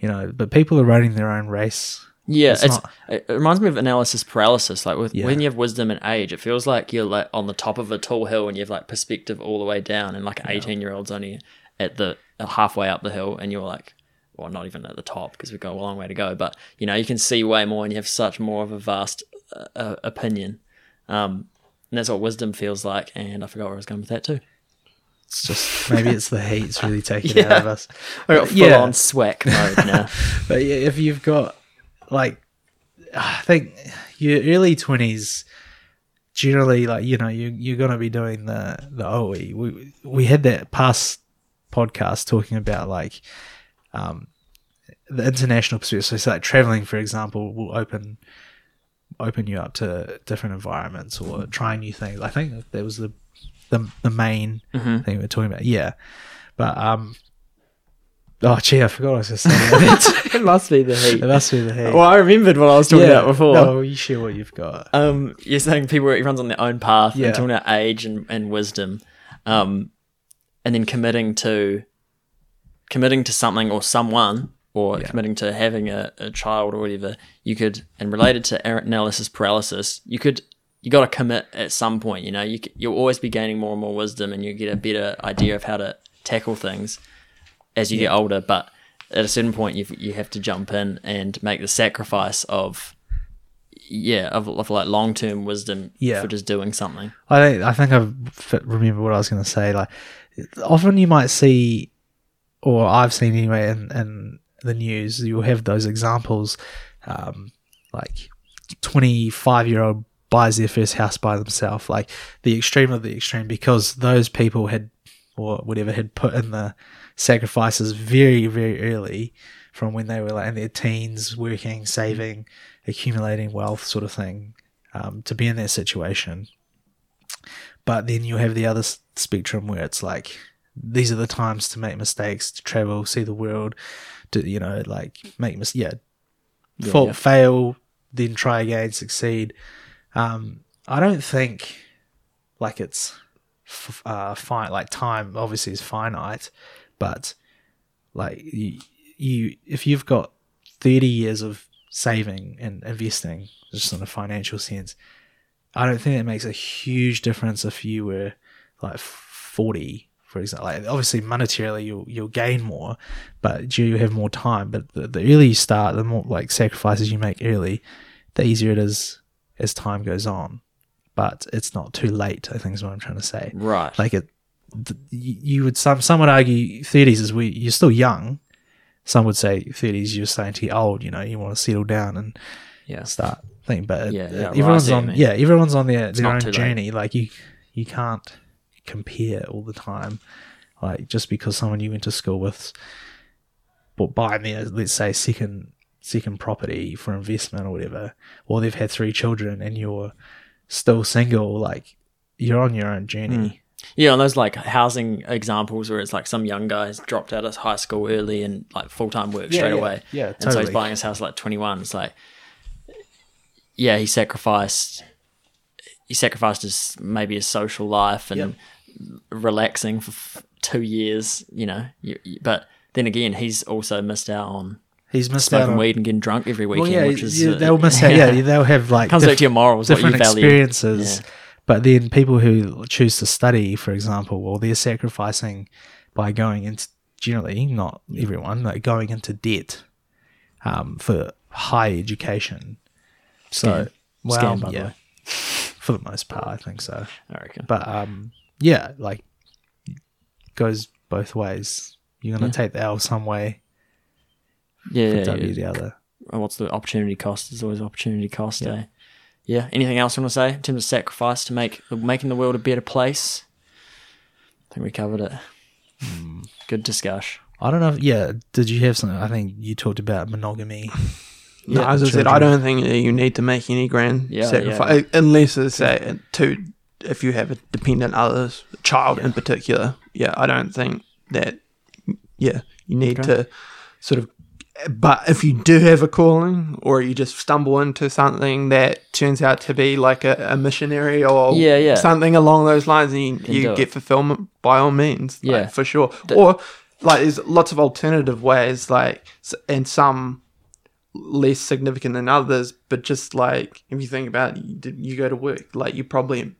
you know. But people are running their own race. Yeah, it's, it's not, it reminds me of analysis paralysis. Like with, yeah. when you have wisdom and age, it feels like you're like on the top of a tall hill and you have like perspective all the way down, and like an eighteen-year-old's yeah. only at the halfway up the hill, and you're like. Well, not even at the top because we've got a long way to go, but you know, you can see way more and you have such more of a vast uh, opinion. Um, and that's what wisdom feels like. And I forgot where I was going with that too. It's just, maybe it's the heat that's really taking yeah. it out of us. I got full yeah. on swack mode now. But yeah, if you've got like, I think your early twenties, generally like, you know, you, you're going to be doing the, the O E. We, we had that past podcast talking about like, um, the international pursuit, so it's like traveling, for example, will open open you up to different environments or try new things. I think that was the the, the main mm-hmm. thing we were talking about. Yeah, but um, oh gee, I forgot what I was going to say. It must be the heat. It must be the heat. Well, I remembered what I was talking yeah. about before. No, you share what you've got. Um, you're saying people, everyone's on their own path. Yeah, and talking about age and, and wisdom, um, and then committing to. committing to something or someone or yeah. committing to having a, a child or whatever, you could, and related to analysis paralysis, you could, you got to commit at some point, you know, you, you'll always be gaining more and more wisdom and you get a better idea of how to tackle things as you yeah. get older. But at a certain point, you you have to jump in and make the sacrifice of, yeah, of, of like long-term wisdom yeah. for just doing something. I think, I think I remember what I was going to say. Like often you might see, or I've seen anyway in, in the news, you'll have those examples, um, like twenty-five-year-old buys their first house by themselves, like the extreme of the extreme, because those people had, or whatever, had put in the sacrifices very, very early from when they were like in their teens, working, saving, accumulating wealth sort of thing, um, to be in that situation. But then you have the other spectrum where it's like, these are the times to make mistakes, to travel, see the world, to, you know, like make mis- yeah, yeah, fault, yeah. fail, then try again, succeed. Um, I don't think like it's f- uh, fine. Like time obviously is finite, but like you, you, if you've got thirty years of saving and investing, just in a financial sense, I don't think it makes a huge difference if you were like forty for example. Like, obviously monetarily you'll you'll gain more, but you have more time. But the, the earlier you start, the more like sacrifices you make early, the easier it is as time goes on. But it's not too late, I think is what I'm trying to say. Right. Like it, you would some some would argue thirties is where you're still young. Some would say thirties you're starting to get old. You know, you want to settle down and yeah. start thinking. But yeah, it, yeah, everyone's right, on man. yeah everyone's on their, their own journey. Late. Like you, you can't compare all the time. Like just because someone you went to school with bought buying their, let's say, second second property for investment or whatever, or they've had three children and you're still single, like you're on your own journey. Mm. Yeah, and those like housing examples where it's like some young guy's dropped out of high school early and like full-time work yeah, straight yeah, away. Yeah, totally. And so he's buying his house at like twenty-one. It's like, yeah, he sacrificed, he sacrificed his maybe his social life and yep. relaxing for f- two years, you know. You, you, but then again, he's also missed out on he's missed smoking out on, weed and getting drunk every weekend, well, yeah, which is yeah, they'll miss out. Yeah, they'll have like comes diff- back to your morals, different what you value. Experiences. Yeah. But then people who choose to study, for example, well, they're sacrificing by going into, generally, not everyone, like going into debt um, for higher education. So, Scam. well, Scam, by yeah, the way. For the most part, I think so. I reckon. But, um, yeah, like, goes both ways. You're going to yeah. take the L some way. Yeah, for yeah, W yeah. the other. What's the opportunity cost? There's always opportunity cost, yeah. eh? Yeah. Anything else you want to say in terms of sacrifice to make making the world a better place? I think we covered it. Mm. Good discussion. I don't know. If, yeah. Did you have something? I think you talked about monogamy. No, yeah, as I said, I don't think that you need to make any grand yeah, sacrifice yeah. unless it's a, to if you have a dependent others, a child yeah. in particular. Yeah, I don't think that. Yeah, you need okay. to sort of. But if you do have a calling or you just stumble into something that turns out to be like a, a missionary or yeah, yeah. something along those lines, and you, you get it. fulfillment, by all means, yeah. like, for sure. The- or like there's lots of alternative ways, like, and some less significant than others, but just like if you think about it, you, you go to work, like you probably...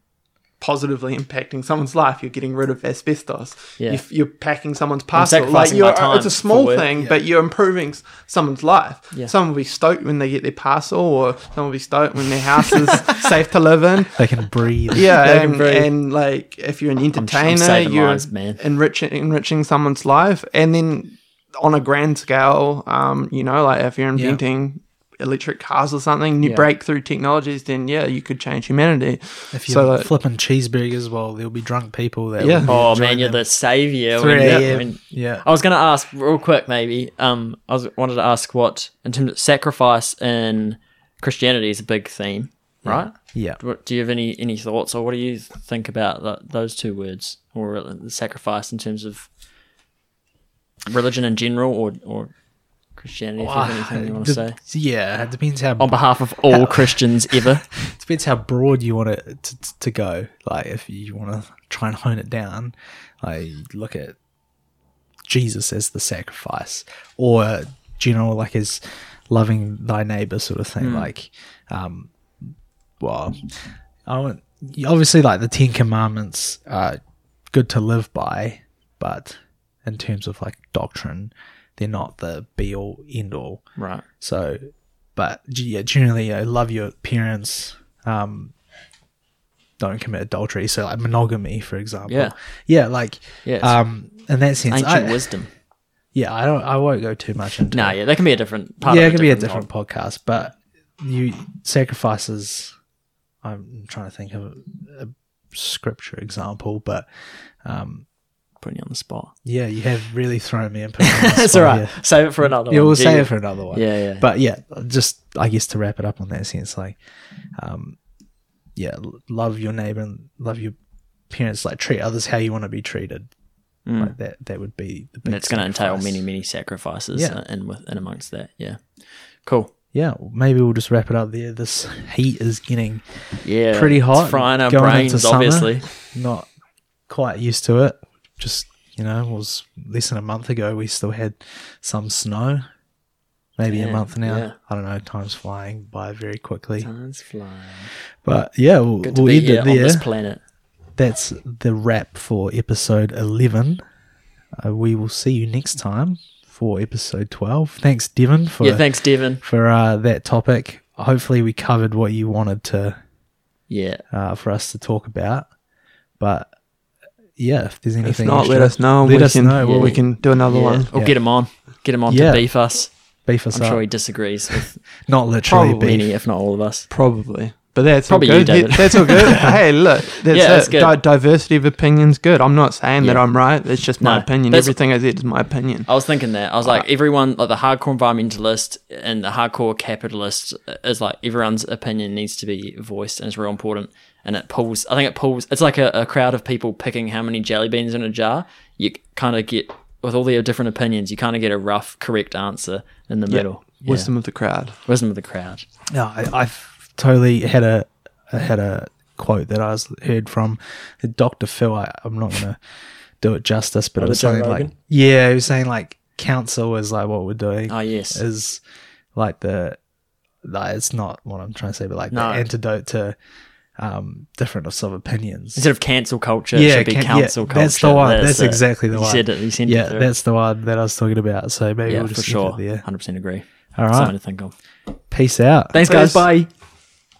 positively impacting someone's life. You're getting rid of asbestos. Yeah. You're, you're packing someone's parcel. Like you're, it's a small thing, yeah. but you're improving someone's life. Yeah. Someone will be stoked when they get their parcel, or someone will be stoked when their house is safe to live in. They can breathe. Yeah, they and, can breathe. And like if you're an entertainer, I'm, I'm you're lines, man. enriching enriching someone's life. And then on a grand scale, um, you know, like if you're inventing. Yeah. electric cars or something, new yeah. breakthrough technologies, then yeah, you could change humanity. If you're so, like, flipping cheeseburgers, well, there'll be drunk people that yeah. will Oh man, you're the saviour. Yeah. I, mean, yeah. I was going to ask real quick maybe, um, I was, wanted to ask what, in terms of sacrifice in Christianity is a big theme, right? Yeah. Do, do you have any, any thoughts or what do you think about th- those two words or the sacrifice in terms of religion in general or or Christianity, if you have anything you want to say. Yeah, it depends how... On behalf of all how, Christians ever. It depends how broad you want it to, to go. Like, if you want to try and hone it down, like, look at Jesus as the sacrifice or, you know, like, as loving thy neighbour sort of thing. Mm. Like, um, well, I want, obviously, like, the Ten Commandments are good to live by, but in terms of, like, doctrine... They're not the be all end all, right? So, but yeah, generally, I love your parents. Um, don't commit adultery. So, like monogamy, for example. Yeah, yeah, like yeah, um, in that sense, ancient I, wisdom. Yeah, I don't. I won't go too much into. No, nah, yeah, that can be a different. Part yeah, of it can be a different mod. podcast. But you sacrifices. I'm trying to think of a, a scripture example, but. Um, Putting you on the spot. Yeah, you have really thrown me in. That's all right. Yeah. Save it for another one. Yeah, we'll Gee. save it for another one. Yeah, yeah. But yeah, just I guess to wrap it up on that sense, like, um, yeah, love your neighbor and love your parents. Like treat others how you want to be treated. Mm. Like that. That would be the big. And it's going to entail many, many sacrifices. Yeah. and with and amongst that, yeah, cool. Yeah, maybe we'll just wrap it up there. This heat is getting yeah pretty hot. It's frying our brains, obviously. Not quite used to it. Just, you know, it was less than a month ago we still had some snow. Maybe yeah, a month now. Yeah. I don't know. Time's flying by very quickly. Time's flying. But, yeah, we'll, Good to we'll be end here it there. On this planet. that's the wrap for episode eleven. Uh, we will see you next time for episode twelve. Thanks, Devin. For, yeah, thanks, Devin. For uh, that topic. Hopefully we covered what you wanted to, yeah, uh, for us to talk about. But, yeah, if there's anything... If not, extra, let us know. Let we us can, know. Yeah. Well, we can do another yeah. one. Or yeah. get him on. Get him on yeah. to beef us. Beef us I'm up. I'm sure he disagrees with... Not literally beef. Any, if not all of us. Probably. But that's Probably all good. You, David. That's all good. Hey, look, that's, yeah, that's good. Di- diversity of opinion's good. I'm not saying yeah. that I'm right. It's just my no, opinion. Everything I said is my opinion. I was thinking that. I was like, uh, everyone, like the hardcore environmentalist and the hardcore capitalist is like, everyone's opinion needs to be voiced and it's real important. And it pulls, I think it pulls, it's like a, a crowd of people picking how many jelly beans in a jar. You kind of get, with all their different opinions, you kind of get a rough, correct answer in the yep. middle. Wisdom yeah. of the crowd. Wisdom of the crowd. No, I, I've, Totally had a I had a quote that I was heard from Doctor Phil. I, I'm not gonna do it justice, but oh, it was something like, yeah, he was saying like council is like what we're doing. Oh yes, is like the like it's not what I'm trying to say, but like no. the antidote to um differentness of opinions. Instead of cancel culture, yeah, it should be can, council yeah, culture. That's the one. That's, that's the, exactly the you one. Said it, you sent yeah, it through. That's the one that I was talking about. So maybe yeah, we'll just for sure. It there. one hundred percent agree. All right, something to think of. Peace out. Thanks, Peace. guys. Bye.